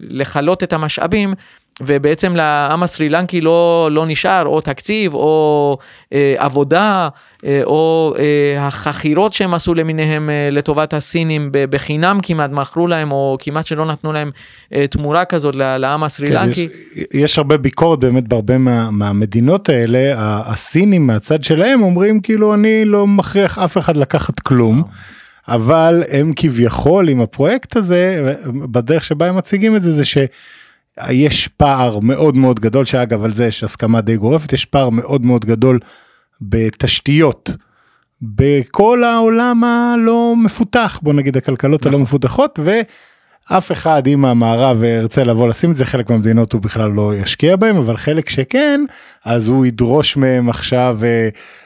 ולחלות ו- את המשאבים, ובעצם לעם הסרי לנקי לא, לא נשאר, או תקציב, או אה, עבודה, אה, או אה, החכירות שהם עשו למיניהם אה, לטובת הסינים, ב- בחינם כמעט מכרו להם, או כמעט שלא נתנו להם אה, תמורה כזאת לעם הסרי כן, לנקי. יש, יש הרבה ביקורת באמת בהרבה מה, מהמדינות האלה, הסינים מהצד שלהם אומרים כאילו אני לא מכריח אף אחד לקחת כלום, אבל הם כביכול עם הפרויקט הזה, בדרך שבה הם מציגים את זה, זה ש... יש פער מאוד מאוד גדול, שאגב על זה יש הסכמה די גורפת, יש פער מאוד מאוד גדול בתשתיות, בכל העולם הלא מפותח, בוא נגיד הכלכלות הלא מפותחות, ואף אחד אם המערב ירצה לבוא לשים את זה, חלק מהמדינות הוא בכלל לא ישקיע בהם, אבל חלק שכן, אז הוא ידרוש מהם עכשיו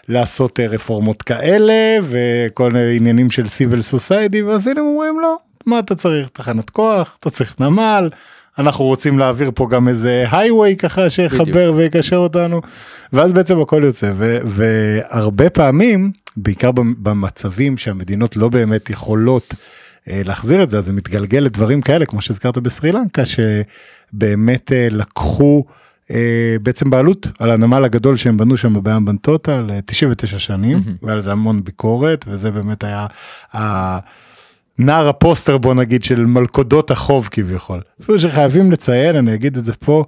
לעשות רפורמות כאלה, וכל עניינים של סיביל סוסיידי, ואז הם אומרים לו, מה אתה צריך תחנת כוח, אתה צריך נמל, אנחנו רוצים להעביר פה גם איזה הייווי ככה שיחבר ויקשר אותנו, ואז בעצם הכל יוצא, ו- והרבה פעמים, בעיקר במצבים שהמדינות לא באמת יכולות אה, להחזיר את זה, אז זה מתגלגל לדברים כאלה, כמו שהזכרת בסרי לנקה, שבאמת אה, לקחו אה, בעצם בעלות על הנמל הגדול שהם בנו שם בהמבנטוטה, ל-תשעים ותשע שנים, mm-hmm. ועל זה המון ביקורת, וזה באמת היה... ה- נער הפוסטר בוא נגיד של מלכודות החוב כביכול. אפילו שחייבים לציין, אני אגיד את זה פה,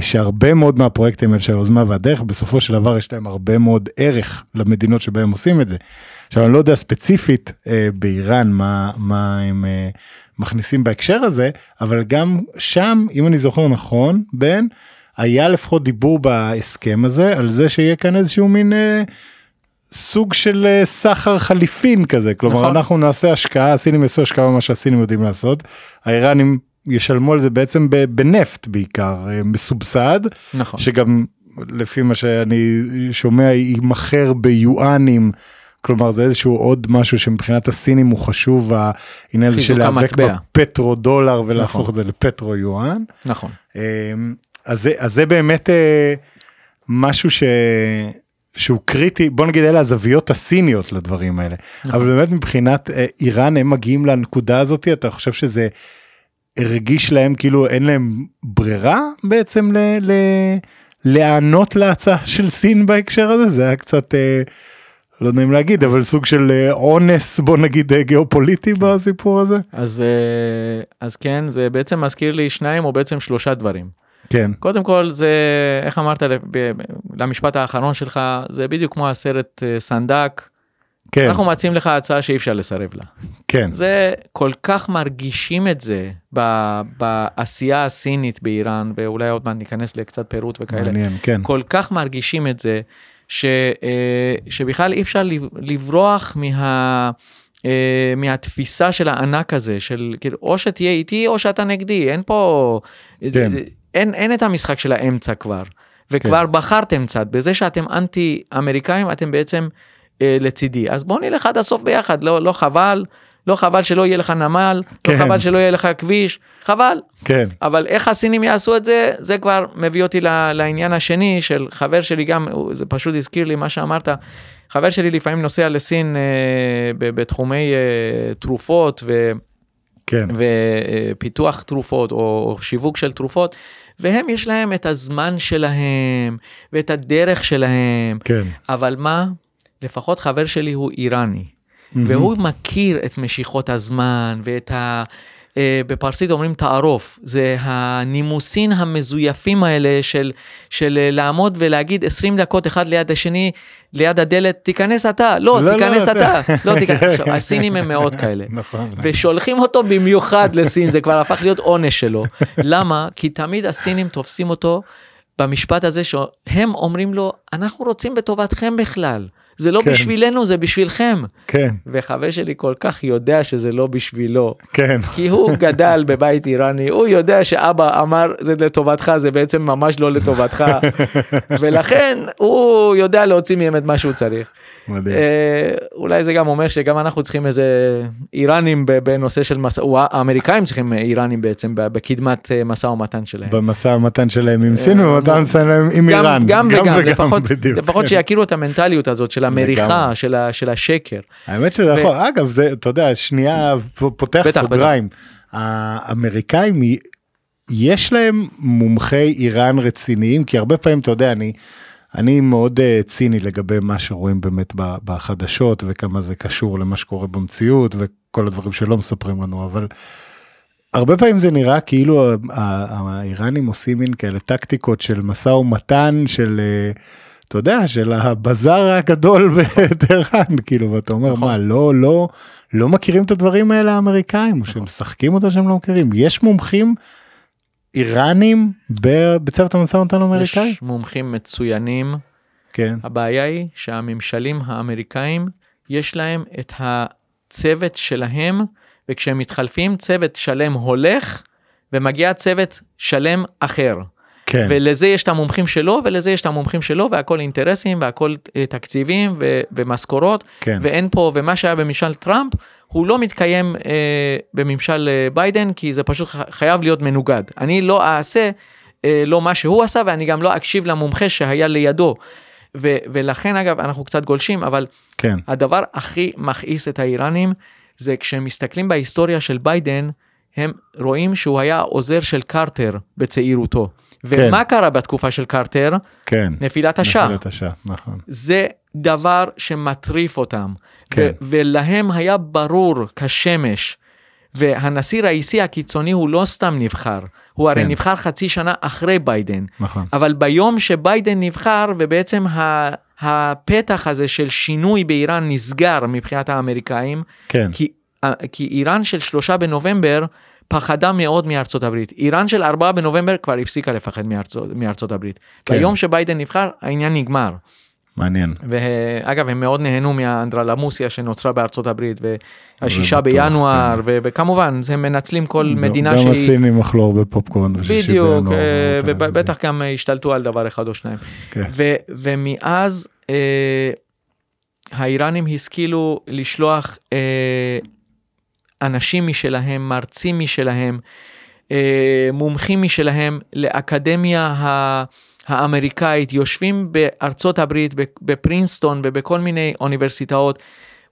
שהרבה מאוד מהפרויקטים של היוזמה והדרך, בסופו של דבר יש להם הרבה מאוד ערך למדינות שבהם עושים את זה. עכשיו אני לא יודע ספציפית באיראן מה, מה הם מכניסים בהקשר הזה, אבל גם שם, אם אני זוכר נכון, בן, היה לפחות דיבור בהסכם הזה, על זה שיהיה כאן איזשהו מין... סוג של סחר חליפין כזה, כלומר נכון. אנחנו נעשה השקעה, הסינים יעשו השקעה במה שהסינים יודעים לעשות, האיראנים ישלמו על זה בעצם בנפט בעיקר, מסובסד, נכון. שגם לפי מה שאני שומע יימחר ביואנים, כלומר זה איזשהו עוד משהו שמבחינת הסינים הוא חשוב, הנה איזה שלהיאבק בפטרו דולר ולהפוך נכון. זה לפטרו יואן, נכון. אז זה, אז זה באמת משהו ש... שהוא קריטי, בוא נגיד אלה הזוויות הסיניות לדברים האלה, אבל באמת מבחינת איראן הם מגיעים לנקודה הזאת, אתה חושב שזה הרגיש להם כאילו אין להם ברירה בעצם ל- ל- לענות להצעה של סין בהקשר הזה, זה היה קצת, לא נעים להגיד, אבל סוג של אונס בוא נגיד גיאופוליטי בסיפור הזה. אז, אז כן, זה בעצם מזכיר לי שניים או בעצם שלושה דברים. כן. קודם כל, זה, איך אמרת, למשפט האחרון שלך, זה בדיוק כמו הסרט סנדק, כן. אנחנו מציעים לך הצעה שאי אפשר לסרב לה. כן. זה כל כך מרגישים את זה ב- בעשייה הסינית באיראן, ואולי עוד מעט ניכנס לקצת פירוט וכאלה. מעניין, כן. כל כך מרגישים את זה, ש, שבכלל אי אפשר לברוח מה, מהתפיסה של הענק הזה, של, או שתהיה איתי או שאתה נגדי, אין פה, כן. אין, אין את המשחק של האמצע כבר, וכבר כן. בחרתם צד, בזה שאתם אנטי-אמריקאים, אתם בעצם לצידי, אז בוא נלך עד הסוף ביחד, לא, לא חבל, לא חבל שלא יהיה לך נמל, כן. לא חבל שלא יהיה לך כביש, חבל, כן. אבל איך הסינים יעשו את זה, זה כבר מביא אותי לעניין השני, של חבר שלי גם, זה פשוט הזכיר לי מה שאמרת, חבר שלי לפעמים נוסע לסין, אה, בתחומי אה, תרופות, ו... כן. ופיתוח תרופות, או שיווק של תרופות, והם יש להם את הזמן שלהם, ואת הדרך שלהם, כן. אבל מה? לפחות חבר שלי הוא איראני, mm-hmm. והוא מכיר את משיכות הזמן, ואת ה... אה, בפרסית אומרים תערוף, זה הנימוסין המזויפים האלה, של, של לעמוד ולהגיד עשרים דקות אחד ליד השני, ליד הדלת, תיכנס אתה, לא, לא תיכנס לא, אתה, לא תיכנס, עכשיו, הסינים הם מאוד כאלה, נכון, ושולחים אותו במיוחד לסין, זה כבר הפך להיות עונש שלו, למה? כי תמיד הסינים תופסים אותו, במשפט הזה שהם אומרים לו, אנחנו רוצים בטובתכם בכלל, זה לא כן. בשבילנו, זה בשבילכם. כן. וחבר שלי כל כך יודע שזה לא בשבילו. כן. כי הוא גדל בבית איראני, הוא יודע שאבא אמר, זה לטובתך, זה בעצם ממש לא לטובתך. ולכן הוא יודע להוציא מהם את מה שהוא צריך. מדהים. אה, אולי זה גם אומר שגם אנחנו צריכים איזה איראנים בנושא של מסע, האמריקאים צריכים איראנים בעצם בקדמת מסע ומתן שלהם. במסע ומתן שלהם עם סין, ומתן שלהם עם איראן. גם וגם, לפחות שיכירו את המנטליות הזאת של המריחה, של, ה, של השקר. האמת שזה ו... יכול, אגב, זה, אתה יודע, שנייה פותח בטח, סוגריים. בטח. האמריקאים, יש להם מומחי איראן רציניים, כי הרבה פעמים, אתה יודע, אני, אני מאוד ציני לגבי מה שרואים באמת בחדשות, וכמה זה קשור למה שקורה במציאות, וכל הדברים שלא מספרים לנו, אבל הרבה פעמים זה נראה כאילו האיראנים עושים מין כאלה טקטיקות של מסע ומתן, של... אתה יודע, של הבזאר הגדול בטהרן, כאילו, ואתה אומר, מה, לא, לא, לא מכירים את הדברים האלה האמריקאים, שהם משחקים אותה שהם לא מכירים. יש מומחים איראנים בצוות המשא ומתן האמריקאי? יש מומחים מצוינים. כן. הבעיה היא שהממשלים האמריקאים, יש להם את הצוות שלהם, וכשהם מתחלפים, צוות שלם הולך, ומגיע צוות שלם אחר. כן. ולזה יש את המומחים שלו, ולזה יש את המומחים שלו, והכל אינטרסים, והכל תקציבים, ו- ומשכורות, כן. ואין פה, ומה שהיה בממשל טראמפ, הוא לא מתקיים אה, בממשל אה, ביידן, כי זה פשוט חייב להיות מנוגד. אני לא אעשה, אה, לא מה שהוא עשה, ואני גם לא אקשיב למומחה שהיה לידו. ו- ולכן, אגב, אנחנו קצת גולשים, אבל כן. הדבר הכי מכעיס את האיראנים, זה כשמסתכלים בהיסטוריה של ביידן, הם רואים שהוא היה עוזר של קרטר בצעירותו. ומה כן. קרה בתקופה של קרטר? כן. נפילת השעה. נפילת השעה, נכון. זה דבר שמטריף אותם. כן. ו- ולהם היה ברור כשמש. והנשיא ראיסי הקיצוני הוא לא סתם נבחר. הוא הרי כן. נבחר חצי שנה אחרי ביידן. נכון. אבל ביום שביידן נבחר, ובעצם ה- הפתח הזה של שינוי באיראן נסגר מבחינת האמריקאים. כן. כי... כי איראן של שלושה בנובמבר פחדה מאוד מארצות הברית. איראן של ארבעה בנובמבר כבר הפסיקה לפחד מארצות, מארצות הברית. כן. ביום שביידן נבחר, העניין נגמר. מעניין. ואגב, הם מאוד נהנו מהאנדרלמוסיה שנוצרה בארצות הברית, והשישה בינואר, כן. וכמובן, הם מנצלים כל ב- מדינה גם שהיא... גם הסינים אכלו הרבה פופקורן. בדיוק, ובטח ו- גם השתלטו על דבר אחד או שניים. כן. ו- ומאז, אה, האיראנים השכילו לשלוח... אה, אנשים משלהם, מרצים משלהם, מומחים משלהם, לאקדמיה האמריקאית, יושבים בארצות הברית, בפרינסטון ובכל מיני אוניברסיטאות,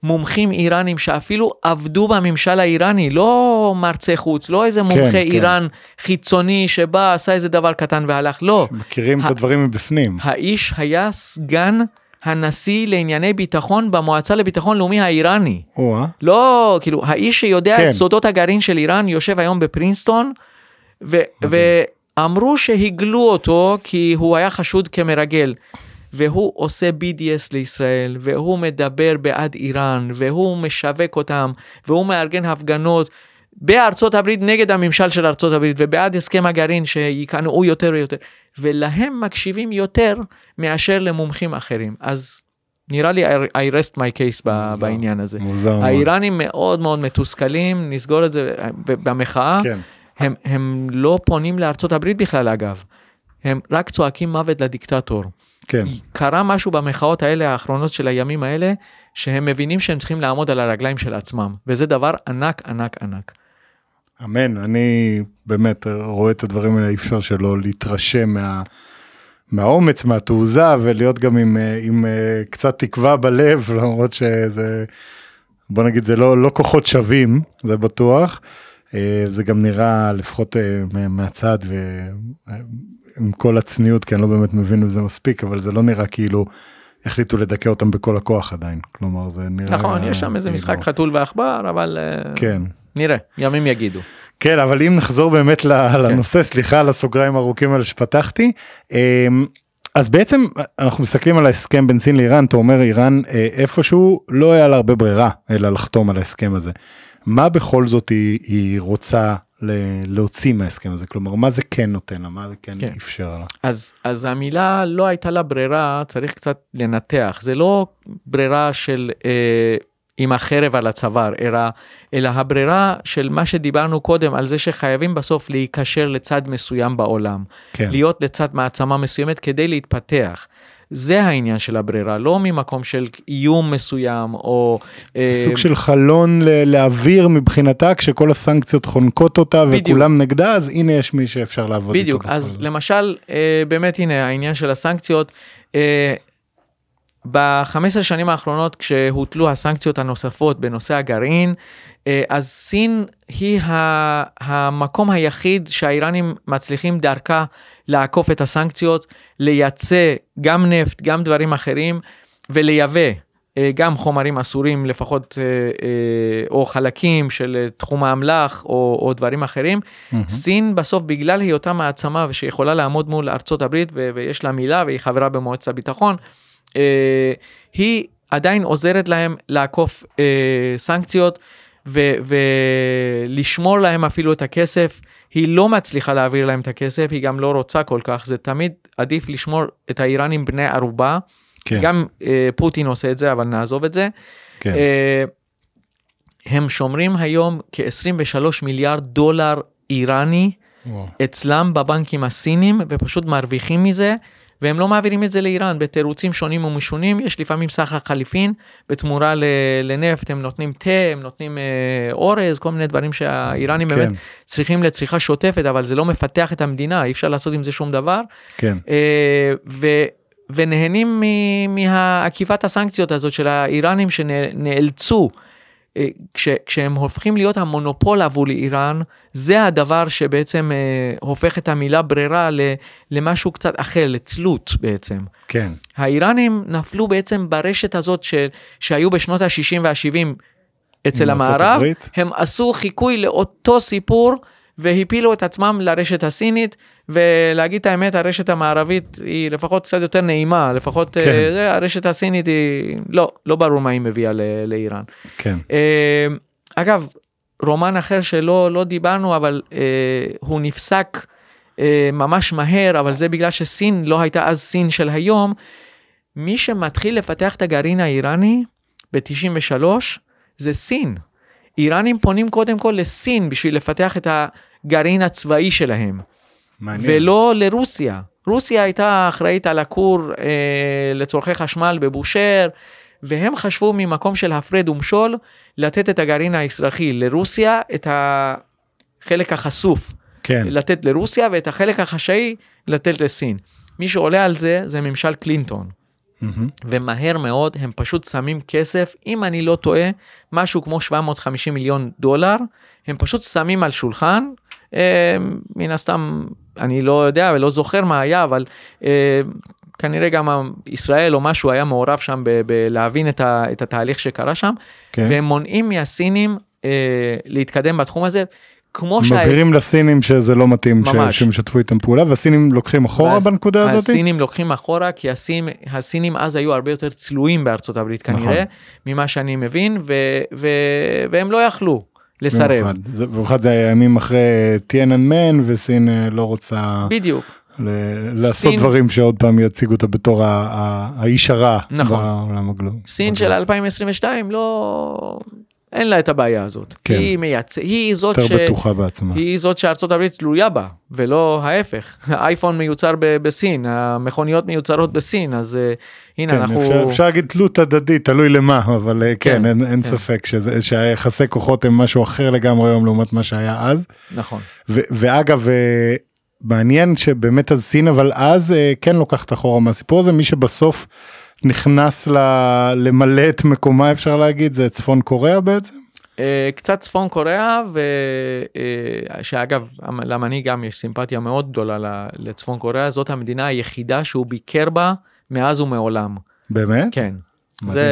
מומחים איראנים שאפילו עבדו בממשל האיראני, לא מרצי חוץ, לא איזה מומחה כן, איראן כן. חיצוני שבא, עשה איזה דבר קטן והלך, לא. מכירים ה- את הדברים מבפנים. האיש היה סגן הנשיא לענייני ביטחון במועצה לביטחון לאומי האיראני. לא, כאילו, האיש שיודע את סודות הגרעין של איראן יושב היום בפרינסטון, ואמרו שהגלו אותו כי הוא היה חשוד כמרגל. והוא עושה בי די אס לישראל, והוא מדבר בעד איראן, והוא משווק אותם, והוא מארגן הפגנות בארצות הברית נגד הממשל של ארצות הברית, ובעד הסכם הגרעין שיקנעו יותר ויותר, ולהם מקשיבים יותר מאשר למומחים אחרים. אז נראה לי, I rest my case מוזר, בעניין הזה. מוזר. האיראנים מאוד מאוד מתוסכלים, נסגור את זה במחאה, כן. הם, הם לא פונים לארצות הברית בכלל אגב, הם רק צועקים מוות לדיקטטור. כן. קרה משהו במחאות האלה, האחרונות של הימים האלה, שהם מבינים שהם צריכים לעמוד על הרגליים של עצמם, וזה דבר ענק, ענק, ענק. אמן, אני באמת רואה את הדברים האלה, אי אפשר שלא להתרשם מה... מהאומץ, מהתעוזה, ולהיות גם עם, עם קצת תקווה בלב, למרות שזה, בוא נגיד, זה לא, לא כוחות שווים, זה בטוח, זה גם נראה לפחות מהצד, ועם כל הצניעות, כי אני לא באמת מבין אם זה מספיק, אבל זה לא נראה כאילו, החליטו לדכא אותם בכל הכוח עדיין, כלומר זה נראה... נכון, יש שם איזה משחק חתול ועכבר, אבל כן. נראה, ימים יגידו. כן, אבל אם נחזור באמת לנושא, סליחה, לסוגריים ארוכים האלה שפתחתי, אז בעצם אנחנו מסתכלים על ההסכם בין סין לאיראן, אתה אומר איראן איפשהו לא היה לה הרבה ברירה, אלא לחתום על ההסכם הזה. מה בכל זאת היא רוצה להוציא מההסכם הזה? כלומר, מה זה כן נותן לה? מה זה כן אפשר לה? אז המילה לא הייתה לה ברירה, צריך קצת לנתח. זה לא ברירה של... עם החרב על הצוואר, אלא הברירה של מה שדיברנו קודם, על זה שחייבים בסוף להיקשר לצד מסוים בעולם, כן. להיות לצד מעצמה מסוימת כדי להתפתח, זה העניין של הברירה, לא ממקום של איום מסוים, או... סוג של חלון לאוויר מבחינתה, כשכל הסנקציות חונקות אותה, וכולם נגדה, אז הנה יש מי שאפשר לעבוד איתו. בדיוק, אז למשל, באמת הנה, העניין של הסנקציות, ב-חמש עשרה שנים האחרונות, כשהוטלו הסנקציות הנוספות בנושא הגרעין, אז סין היא המקום היחיד שהאיראנים מצליחים דרכה לעקוף את הסנקציות, לייצא גם נפט, גם דברים אחרים, ולייבא גם חומרים אסורים, לפחות או חלקים של תחום האמל"ח, או, או דברים אחרים. Mm-hmm. סין בסוף, בגלל היותה מעצמה, ושיכולה לעמוד מול ארצות הברית, ו- ויש לה מילה, והיא חברה במועצת הביטחון, Uh, היא עדיין עוזרת להם לעקוף uh, סנקציות ולשמור להם אפילו את הכסף, היא לא מצליחה להעביר להם את הכסף, היא גם לא רוצה כל כך, זה תמיד עדיף לשמור את האיראנים בני ערובה, כן. גם uh, פוטין עושה את זה, אבל נעזוב את זה, כן. uh, הם שומרים היום כ-עשרים ושלושה מיליארד דולר איראני, וואו. אצלם בבנקים הסינים, ופשוט מרוויחים מזה, והם לא מעבירים את זה לאיראן, בתירוצים שונים ומשונים, יש לפעמים סחר חליפין, בתמורה לנפט, הם נותנים תה, הם נותנים אורז, כל מיני דברים שהאיראנים באמת צריכים לצריכה שוטפת, אבל זה לא מפתח את המדינה, אי אפשר לעשות עם זה שום דבר, ונהנים מהעקיפת הסנקציות הזאת של האיראנים, שנאלצו, כשהם הופכים להיות המונופול עבור לאיראן, זה הדבר שבעצם הופך את המילה ברירה למשהו קצת אחר, לתלות בעצם. כן. האיראנים נפלו בעצם ברשת הזאת שהיו בשנות ה-שישים וה-שבעים אצל המערב, הם עשו חיקוי לאותו סיפור, והפילו את עצמם לרשת הסינית, ולהגיד את האמת, הרשת המערבית היא לפחות קצת יותר נעימה, לפחות כן. uh, הרשת הסינית היא לא, לא ברור מה היא מביאה ל- לאיראן. כן. Uh, אגב, רומן אחר שלא לא דיברנו, אבל uh, הוא נפסק uh, ממש מהר, אבל זה בגלל שסין לא הייתה אז סין של היום, מי שמתחיל לפתח את הגרעין האיראני ב-תשעים ושלוש, זה סין. איראנים פונים קודם כל לסין, בשביל לפתח את ה... גרעין הצבאי שלהם, מעניין. ולא לרוסיה. רוסיה הייתה אחראית על הכור אה, לצורכי חשמל בבושר, והם חשבו ממקום של הפרד ומשול, לתת את הגרעין האזרחי לרוסיה, את החלק החשוף, כן. לתת לרוסיה, ואת החלק החשאי לתת לסין. מי שעולה על זה, זה ממשל קלינטון. Mm-hmm. ומהר מאוד, הם פשוט שמים כסף, אם אני לא טועה, משהו כמו שבע מאות וחמישים מיליון דולר, הם פשוט שמים על שולחן, מן הסתם, אני לא יודע ולא זוכר מה היה, אבל כנראה גם ישראל או משהו היה מעורב שם בלהבין את התהליך שקרה שם, והם מונעים מהסינים להתקדם בתחום הזה, כמו שה... מבהירים לסינים שזה לא מתאים, שמשתפו איתם פעולה, והסינים לוקחים אחורה בנקודה הזאת? הסינים לוקחים אחורה, כי הסינים אז היו הרבה יותר צלויים בארצות הברית, כנראה, ממה שאני מבין, והם לא יכלו לסרב. ובכלל זה היה ימים אחרי טיאננמן, וסין לא רוצה... בדיוק. לעשות דברים שעוד פעם יציגו אותה בתור האיש הרע בעולם הגלוב. סין של אלפיים עשרים ושתיים לא... אין לה את הבעיה הזאת. כן. היא מייצא, היא זאת ש... יותר בטוחה בעצמה. היא זאת שארצות הברית תלויה בה, ולא ההפך. האייפון מיוצר ב- בסין, המכוניות מיוצרות בסין, אז uh, הנה כן, אנחנו... אפשר, אפשר להגיד תלות הדדית, תלוי למה, אבל uh, כן, כן, אין, אין כן. ספק שזה, שהיחסי כוחות הם משהו אחר לגמרי היום, לעומת מה שהיה אז. נכון. ו- ואגב... Uh, מעניין שבאמת אז סין, אבל אז כן לוקחת אחורה מהסיפור הזה, מי שבסוף נכנס למלא את מקומה, אפשר להגיד, זה צפון קוריאה בעצם? קצת צפון קוריאה, שאגב, למני גם יש סימפתיה מאוד גדולה לצפון קוריאה, זאת המדינה היחידה שהוא ביקר בה מאז ומעולם. באמת? כן. זה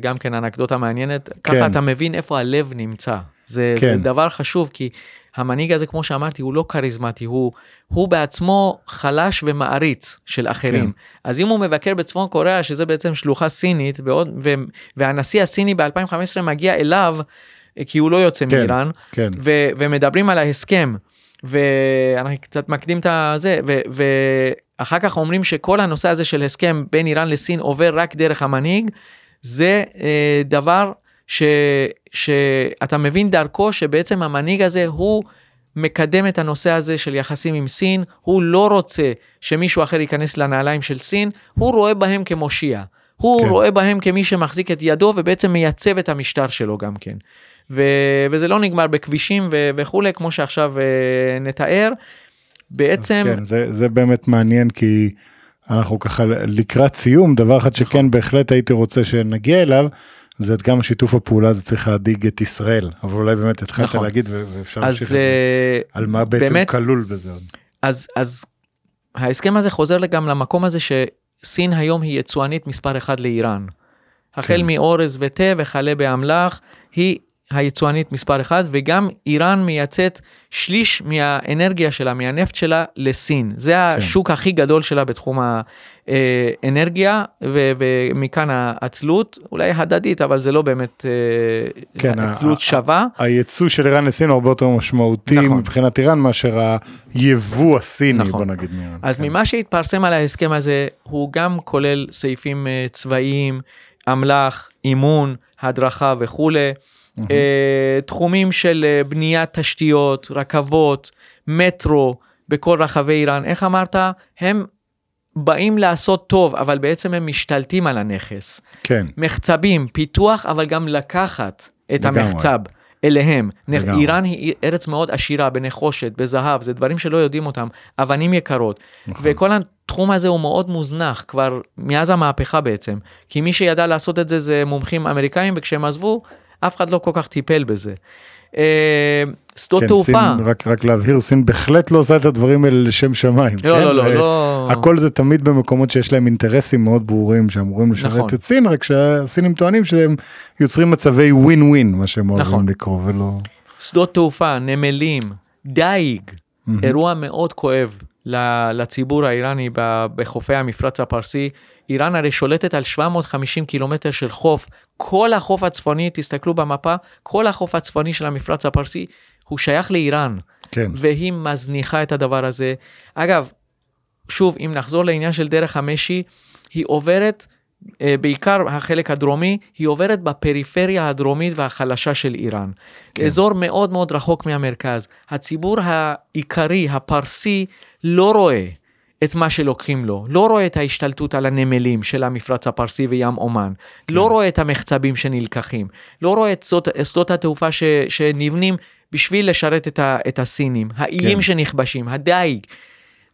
גם כן אנקדוטה מעניינת, ככה אתה מבין איפה הלב נמצא. זה דבר חשוב, כי... המנהיג הזה, כמו שאמרתי, הוא לא קריזמטי, הוא, הוא בעצמו חלש ומעריץ של אחרים. כן. אז אם הוא מבקר בצפון קוריאה, שזה בעצם שלוחה סינית, ועוד, ו, והנשיא הסיני ב-אלפיים וחמש עשרה מגיע אליו, כי הוא לא יוצא כן, מאיראן, כן. ו, ומדברים על ההסכם, ואנחנו קצת מקדים את זה, ו, ואחר כך אומרים שכל הנושא הזה של הסכם בין איראן לסין, עובר רק דרך המנהיג, זה אה, דבר... ש, שאתה מבין דרכו שבעצם המנהיג הזה הוא מקדם את הנושא הזה של יחסים עם סין, הוא לא רוצה שמישהו אחר ייכנס לנעליים של סין, הוא רואה בהם כמושיע, הוא כן. רואה בהם כמי שמחזיק את ידו ובעצם מייצב את המשטר שלו גם כן. ו- וזה לא נגמר בכבישים ו- וכולי, כמו שעכשיו uh, נתאר, בעצם... כן, זה, זה באמת מעניין כי אנחנו ככה לקראת סיום, דבר אחד שכן בהחלט הייתי רוצה שנגיע אליו, זה את גם שיתוף הפעולה, זה צריך להדיג את ישראל, אבל אולי באמת התחלת נכון. להגיד, ואפשר להמשיך על מה בעצם באמת, כלול בזה עוד. אז, אז ההסכם הזה חוזר גם למקום הזה, שסין היום היא יצואנית מספר אחד לאיראן. כן. החל מאורז ותה וחלה באמל"ח, היא היצואנית מספר אחד, וגם איראן מייצאת שליש מהאנרגיה שלה, מהנפט שלה לסין. זה כן. השוק הכי גדול שלה בתחום ה... אנרגיה, ומכאן העצלות, אולי הדדית, אבל זה לא באמת עצלות שווה. הייצוא של איראן לסין הרבה יותר משמעותי מבחינת איראן, מאשר היבוא הסיני, בוא נגיד. אז ממה שהתפרסם על ההסכם הזה, הוא גם כולל סעיפים צבאיים, אמל"ח, אימון, הדרכה וכו', תחומים של בניית תשתיות, רכבות, מטרו, בכל רחבי איראן. איך אמרת? הם באים לעשות טוב, אבל בעצם הם משתלטים על הנכס. כן. מחצבים, פיתוח, אבל גם לקחת את לגמרי. המחצב אליהם. לגמרי. איראן היא ארץ מאוד עשירה, בנחושת, בזהב, זה דברים שלא יודעים אותם, אבנים יקרות. נכון. וכל התחום הזה הוא מאוד מוזנח, כבר מאז המהפכה בעצם. כי מי שידע לעשות את זה, זה מומחים אמריקאים, וכשהם עזבו, אף אחד לא כל כך טיפל בזה. שדות תעופה. רק להבהיר, סין בהחלט לא עושה את הדברים האלה לשם שמיים. לא, לא, לא. הכל זה תמיד במקומות שיש להם אינטרסים מאוד ברורים, שאמורים לשרת את סין, רק שהסינים טוענים שהם יוצרים מצבי ווין ווין, מה שהם אוהבים לקרוא, ולא... שדות תעופה, נמלים, דייג, אירוע מאוד כואב לציבור האיראני בחופי המפרץ הפרסי. איראן הרי שולטת על שבע מאות וחמישים קילומטר של חוף, כל החוף הצפוני, תסתכלו במפה, כל החוף הצפוני של המפרץ הפרסי, הוא שייך לאיראן, כן. והיא מזניחה את הדבר הזה. אגב, שוב, אם נחזור לעניין של דרך המשי, היא עוברת, בעיקר החלק הדרומי, היא עוברת בפריפריה הדרומית והחלשה של איראן. כן. אזור מאוד מאוד רחוק מהמרכז. הציבור העיקרי, הפרסי, לא רואה את מה שלוקחים לו, לא רואה את ההשתלטות על הנמלים של המפרץ הפרסי וים אומן, כן. לא רואה את המחצבים שנלקחים, לא רואה את שדות התעופה ש, שנבנים בשביל לשרת את, ה, את הסינים, האיים כן. שנכבשים, הדייג,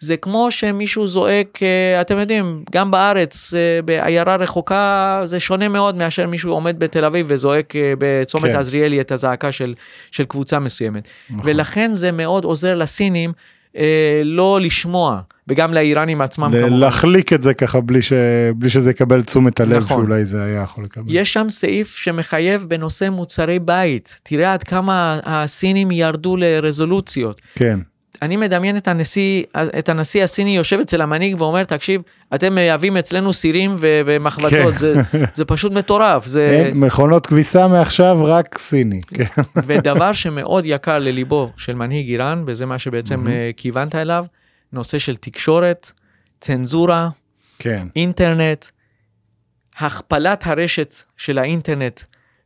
זה כמו שמישהו זועק, אתם יודעים, גם בארץ, בעיירה רחוקה, זה שונה מאוד מאשר מישהו עומד בתל אביב וזועק בצומת כן. עזריאלי את הזעקה של, של קבוצה מסוימת, נכון. ולכן זה מאוד עוזר לסינים, לא לשמוע, וגם לאיראנים עצמם כמובן. להחליק את זה ככה, בלי שזה יקבל תשומת הלב, שאולי זה היה יכול לקבל. יש שם סעיף שמחייב בנושא מוצרי בית, תראה עד כמה הסינים ירדו לרזולוציות. כן. אני מדמיין את הנשיא, את הנשיא הסיני יושב אצל המנהיג ואומר, תקשיב, אתם מייבאים אצלנו סירים ומחבטות, זה, זה פשוט מטורף. זה... אין, מכונות כביסה מעכשיו רק סיני. ודבר שמאוד יקר לליבו של מנהיג איראן, וזה מה שבעצם כיוונת אליו, נושא של תקשורת, צנזורה, כן. אינטרנט, הכפלת הרשת של האינטרנט,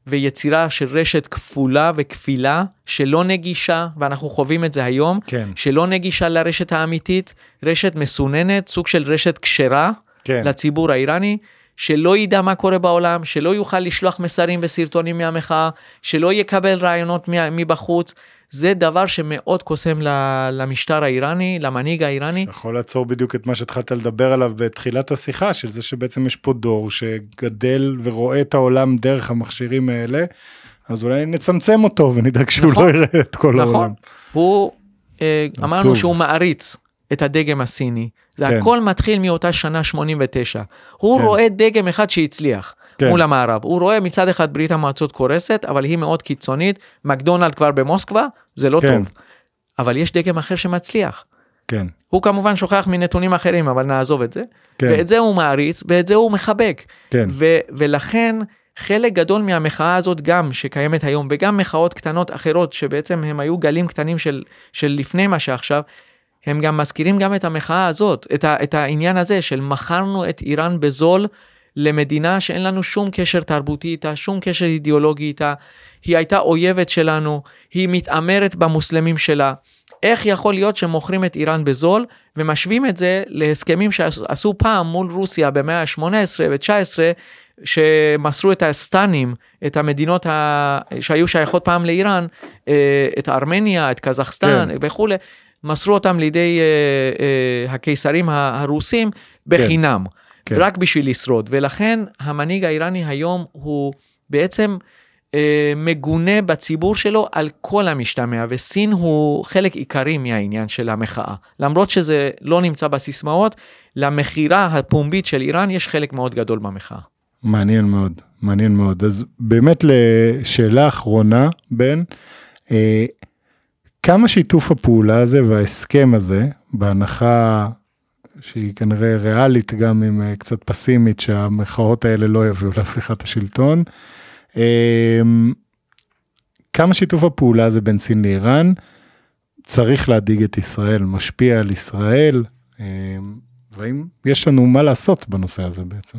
ויצירה של רשת כפולה וכפילה, שלא נגישה, ואנחנו חווים את זה היום, כן. שלא נגישה לרשת האמיתית, רשת מסוננת, סוג של רשת קשרה, כן. לציבור האיראני, שלא ידע מה קורה בעולם, שלא יוכל לשלוח מסרים וסרטונים מהמחאה, שלא יקבל רעיונות מבחוץ, זה דבר שמאוד קוסם למשטר האיראני, למנהיג האיראני. יכול לעצור בדיוק את מה שהתחלת לדבר עליו בתחילת השיחה, של זה שבעצם יש פה דור שגדל ורואה את העולם דרך המכשירים האלה, אז אולי נצמצם אותו ונדאג שהוא נכון, לא יראה את כל נכון. העולם. הוא, אמרנו שהוא מעריץ את הדגם הסיני, זה כן. הכל מתחיל מאותה שנה שמונים ותשע, הוא כן. רואה דגם אחד שהצליח. כן. מול המערב. הוא רואה מצד אחד ברית המועצות קורסת, אבל היא מאוד קיצונית, מקדונלד כבר במוסקבה, זה לא כן. טוב. אבל יש דגם אחר שמצליח. כן. הוא כמובן שוכח מנתונים אחרים, אבל נעזוב את זה. כן. ואת זה הוא מעריץ, ואת זה הוא מחבק. כן. ו- ולכן חלק גדול מהמחאה הזאת גם שקיימת היום, וגם מחאות קטנות אחרות, שבעצם הם היו גלים קטנים של, של לפני מה שעכשיו, הם גם מזכירים גם את המחאה הזאת, את, ה- את העניין הזה של מכרנו את איראן בזול, למדינה שאין לנו שום קשר תרבותי איתה, שום קשר אידיאולוגי איתה, היא הייתה אויבת שלנו, היא מתאמרת במוסלמים שלה, איך יכול להיות שמוכרים את איראן בזול, ומשווים את זה להסכמים שעשו פעם מול רוסיה במאה ה-שמונה עשרה ו-תשע עשרה, שמסרו את הסטנים, את המדינות ה... שהיו שייכות פעם לאיראן, את ארמניה, את קזחסטן כן. וכו', מסרו אותם לידי הקיסרים הרוסים בחינם. כן. כן. רק בשביל לשרוד, ולכן המנהיג האיראני היום הוא בעצם אה, מגונה בציבור שלו על כל המשתמע, וסין הוא חלק עיקרי מהעניין של המחאה, למרות שזה לא נמצא בסיסמאות, למחירה הפומבית של איראן יש חלק מאוד גדול במחאה. מעניין מאוד, מעניין מאוד, אז באמת לשאלה אחרונה בן, אה, כמה שיתוף הפעולה הזה וההסכם הזה, בהנחה... שהיא כנראה ריאלית, גם אם קצת פסימית, שהמחאות האלה לא יביאו להפיכת השלטון. כמה שיתוף הפעולה הזה בין סין לאיראן, צריך להדאיג את ישראל, משפיע על ישראל, והאם יש לנו מה לעשות בנושא הזה בעצם?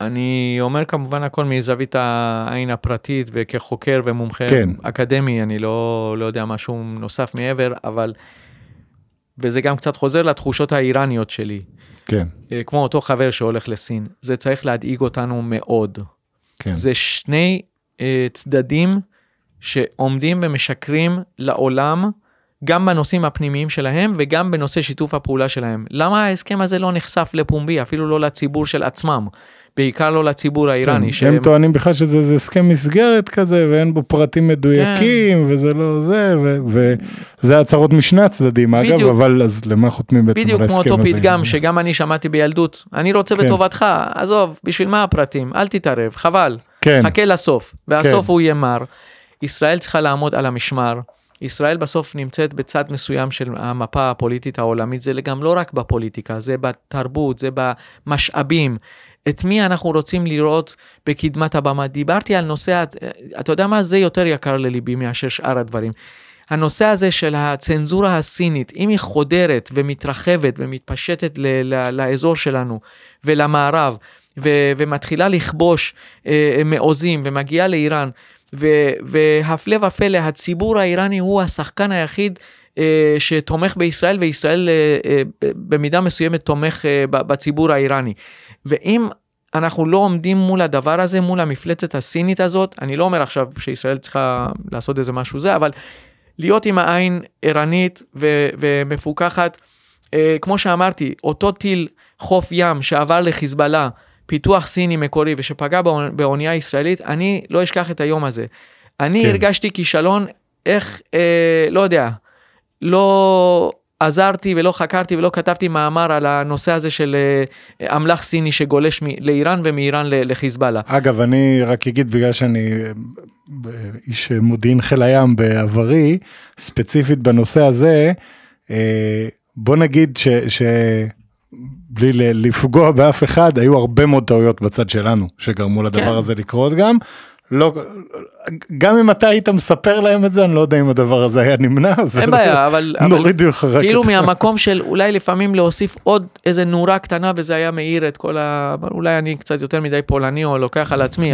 אני אומר כמובן הכל מזווית העין הפרטית, וכחוקר ומומחה כן. אקדמי, אני לא, לא יודע משהו נוסף מעבר, אבל... וזה גם קצת חוזר לתחושות האיראניות שלי. כן. כמו אותו חבר שהולך לסין. זה צריך להדאיג אותנו מאוד. כן. זה שני צדדים שעומדים ומשקרים לעולם, גם בנושאים הפנימיים שלהם, וגם בנושא שיתוף הפעולה שלהם. למה ההסכם הזה לא נחשף לפומבי, אפילו לא לציבור של עצמם? בעיקר לא לציבור האיראני. הם טוענים בכלל שזה הסכם מסגרת כזה, ואין בו פרטים מדויקים, וזה לא זה, וזה הצהרות משני הצדדים, אגב, אבל אז למה חותמים בעצם על ההסכם הזה? בדיוק כמו אותו פתגם, שגם אני שמעתי בילדות, אני רוצה בטובתך, עזוב, בשביל מה הפרטים? אל תתערב, חבל, חכה לסוף, והסוף הוא ימר. ישראל צריכה לעמוד על המשמר, ישראל בסוף נמצאת בצד מסוים של המפה הפוליטית העולמית, זה גם לא רק בפוליטיקה, זה בתרבות, זה במשאבים, את מי אנחנו רוצים לראות בקדמת הבמה. דיברתי על נושא, אתה יודע מה, זה יותר יקר לליבי מאשר שאר הדברים. הנושא הזה של הצנזורה הסינית, אם היא חודרת ומתרחבת ומתפשטת ל- ל- לאזור שלנו ולמערב, ו- ומתחילה לכבוש אה, מעוזים ומגיעה לאיראן, ו- והפלא ופלא, הציבור האיראני הוא השחקן היחיד, שתומך בישראל, וישראל במידה מסוימת תומך בציבור האיראני. ואם אנחנו לא עומדים מול הדבר הזה, מול המפלצת הסינית הזאת, אני לא אומר עכשיו שישראל צריכה לעשות איזה משהו זה, אבל להיות עם העין איראנית ו- ומפוקחת, כמו שאמרתי, אותו טיל חוף ים שעבר לחיזבאללה, פיתוח סיני מקורי ושפגע באונייה ישראלית, אני לא אשכח את היום הזה. אני הרגשתי כישלון, איך, אה, לא יודע, לא עזרתי ולא חקרתי ולא כתבתי מאמר על הנושא הזה של אמל"ח סיני שגולש לאיראן ומאיראן לחיזבאללה. אגב, אני רק אגיד, בגלל שאני איש מודיעין חיל הים בעברי, ספציפית בנושא הזה, בוא נגיד ש... ש... בלי לפגוע באף אחד, היו הרבה מאוד טעויות בצד שלנו, שגרמו לדבר הזה לקרות גם, לא, גם אם אתה היית מספר להם את זה, אני לא יודע אם הדבר הזה היה נמנע, אין בעיה, אבל כאילו מהמקום של אולי לפעמים להוסיף עוד איזה נורה קטנה, וזה היה מאיר את כל ה... אולי אני קצת יותר מדי פולני, או לוקח על עצמי,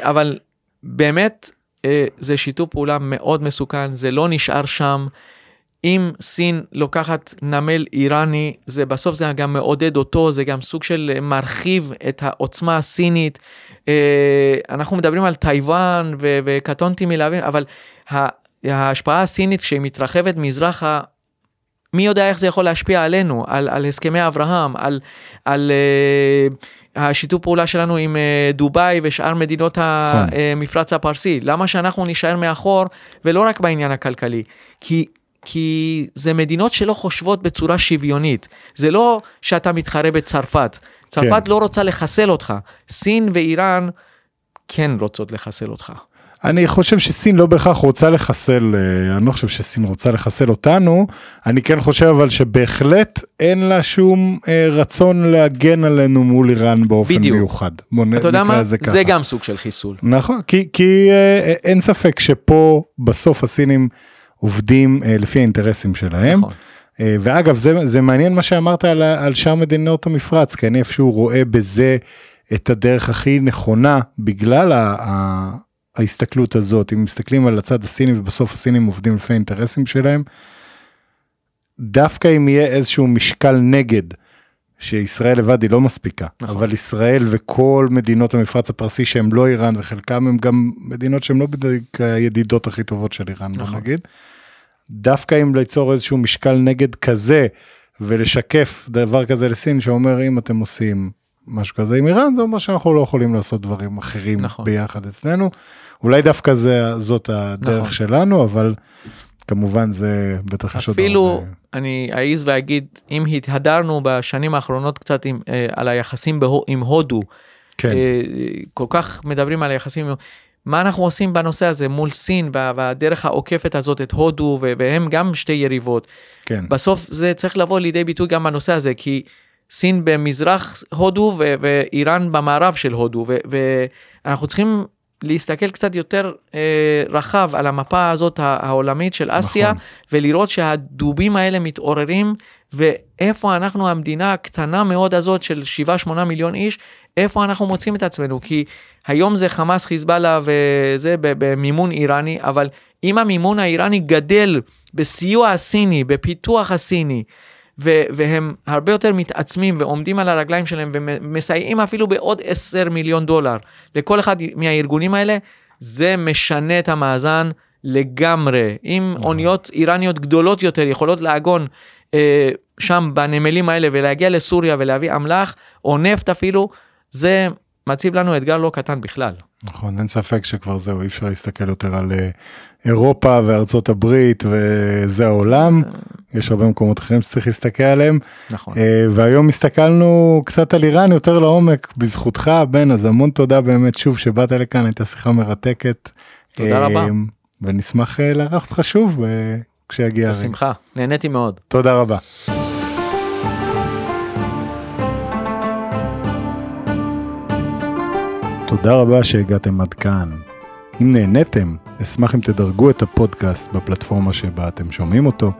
אבל באמת, זה שיתוף פעולה מאוד מסוכן, זה לא נשאר שם, אם סין לוקחת נמל איראני, זה בסוף זה גם מעודד אותו, זה גם סוג של מרחיב את העוצמה הסינית. אנחנו מדברים על טייוואן וקטונתי מלהבין, אבל ההשפעה הסינית כשהיא מתרחבת מזרחה, מי יודע איך זה יכול להשפיע עלינו, על, על הסכמי אברהם, על, על השיתוף פעולה שלנו עם דובאי ושאר מדינות המפרץ הפרסי. למה שאנחנו נשאר מאחור, ולא רק בעניין הכלכלי, כי כי זה מדינות שלא חושבות בצורה שוויונית. זה לא שאתה מתחרה בצרפת. צרפת לא רוצה לחסל אותך. סין ואיראן כן רוצות לחסל אותך. אני חושב שסין לא בהכרח רוצה לחסל, אני לא חושב שסין רוצה לחסל אותנו, אני כן חושב אבל שבהחלט אין לה שום רצון להגן עלינו מול איראן באופן בדיוק. מיוחד. אתה יודע מה? זה, זה גם סוג של חיסול. נכון, כי, כי אין ספק שפה בסוף הסינים עובדים uh, לפי האינטרסים שלהם, נכון. uh, ואגב, זה, זה מעניין מה שאמרת על, על שאר מדינות המפרץ, כי אני איפשהו רואה בזה את הדרך הכי נכונה, בגלל ה, ה, ההסתכלות הזאת, אם מסתכלים על הצד הסיני, ובסוף הסינים עובדים לפי האינטרסים שלהם, דווקא אם יהיה איזשהו משקל נגד, שישראל לבד היא לא מספיקה, נכון. אבל ישראל וכל מדינות המפרץ הפרסי, שהם לא איראן, וחלקם הם גם מדינות שהם לא בדיוק הידידות הכי טובות של איראן, נכון. בוא נגיד, דווקא אם ליצור איזשהו משקל נגד כזה, ולשקף דבר כזה לסין, שאומר אם אתם עושים משהו כזה עם איראן, זה אומר שאנחנו לא יכולים לעשות דברים אחרים, נכון. ביחד אצלנו, אולי דווקא זה, זאת הדרך, נכון. שלנו, אבל... כמובן זה בטח יש עוד... אפילו אני אעיז ואגיד, אם התהדרנו בשנים האחרונות קצת עם, אה, על היחסים בה, עם הודו, כן. אה, כל כך מדברים על היחסים, מה אנחנו עושים בנושא הזה מול סין, והדרך העוקפת הזאת את הודו, והם גם שתי יריבות. כן. בסוף זה צריך לבוא לידי ביטוי גם בנושא הזה, כי סין במזרח הודו, ו- ואיראן במערב של הודו, ו- ואנחנו צריכים... להסתכל קצת יותר אה, רחב על המפה הזאת העולמית של אסיה, נכון. ולראות שהדובים האלה מתעוררים, ואיפה אנחנו, המדינה הקטנה מאוד הזאת של שבעה שמונה מיליון איש, איפה אנחנו מוצאים את עצמנו, כי היום זה חמאס, חיזבאללה וזה במימון איראני, אבל אם המימון האיראני גדל בסיוע הסיני, בפיתוח הסיני, והם הרבה יותר מתעצמים ועומדים על הרגליים שלהם ומסייעים אפילו בעוד עשרה מיליון דולר לכל אחד מהארגונים האלה, זה משנה את המאזן לגמרי. אם אוניות איראניות גדולות יותר יכולות להגון שם בנמלים האלה ולהגיע לסוריה ולהביא אמל"ח או נפט אפילו, זה מציב לנו אתגר לא קטן בכלל. נכון, אין ספק שכבר זהו, אי אפשר להסתכל יותר על אירופה וארצות הברית וזה העולם, יש הרבה מקומות אחרים שצריך להסתכל עליהם, נכון. והיום הסתכלנו קצת על איראן יותר לעומק, בזכותך בן, אז המון תודה באמת שוב שבאת לכאן, הייתה שיחה מרתקת. תודה רבה. ונשמח לארח אותך שוב כשיגיע. בשמחה, נהניתי מאוד. תודה רבה. תודה רבה שהגעתם עד כאן. אם נהניתם, אשמח אם תדרגו את הפודקאסט בפלטפורמה שבה אתם שומעים אותו,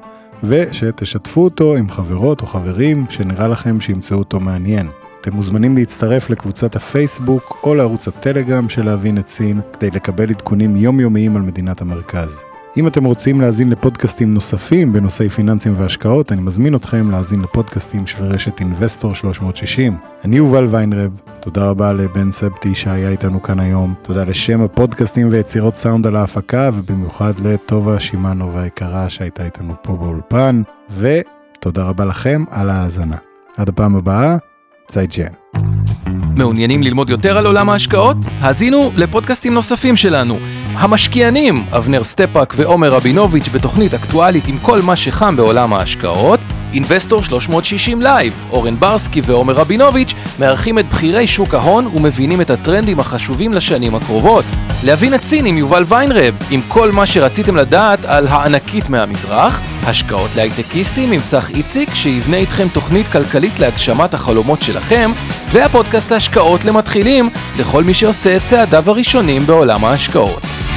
ושתשתפו אותו עם חברות או חברים שנראה לכם שימצאו אותו מעניין. אתם מוזמנים להצטרף לקבוצת הפייסבוק או לערוץ הטלגרם של להבין את סין, כדי לקבל עדכונים יומיומיים על מדינת המרכז. אם אתם רוצים להאזין לפודקאסטים נוספים בנושאי פיננסים והשקעות, אני מזמין אתכם להאזין לפודקאסטים של רשת Investor שלוש מאות שישים. אני יובל ויינרב, תודה רבה לבן סבתי שהיה איתנו כאן היום, תודה לשם הפודקאסטים ויצירות סאונד על ההפקה, ובמיוחד לטובה שימנו והיקרה שהייתה איתנו פה באולפן, ותודה רבה לכם על ההאזנה. עד הפעם הבאה, צייג'ן. מעוניינים ללמוד יותר על עולם ההשקעות? האזינו לפודקאסטים נוספים שלנו. המשקיענים, אבנר סטפק ועומר רבינוביץ' בתוכנית אקטואלית עם כל מה שחם בעולם ההשקעות. Investor שלוש מאות שישים לייב, אורן ברסקי ועומר רבינוביץ' מארחים את בחירי שוק ההון ומבינים את הטרנדים החשובים לשנים הקרובות. להבין את סין עם יובל ויינרב, עם כל מה שרציתם לדעת על הענקית מהמזרח. השקעות להייטקיסטים עם צח איציק שיבנה איתכם תוכנית כלכלית להגשמת החלומות שלכם, והפודקאסט ההשקעות למתחילים לכל מי שעושה את צעדיו הראשונים בעולם ההשקעות.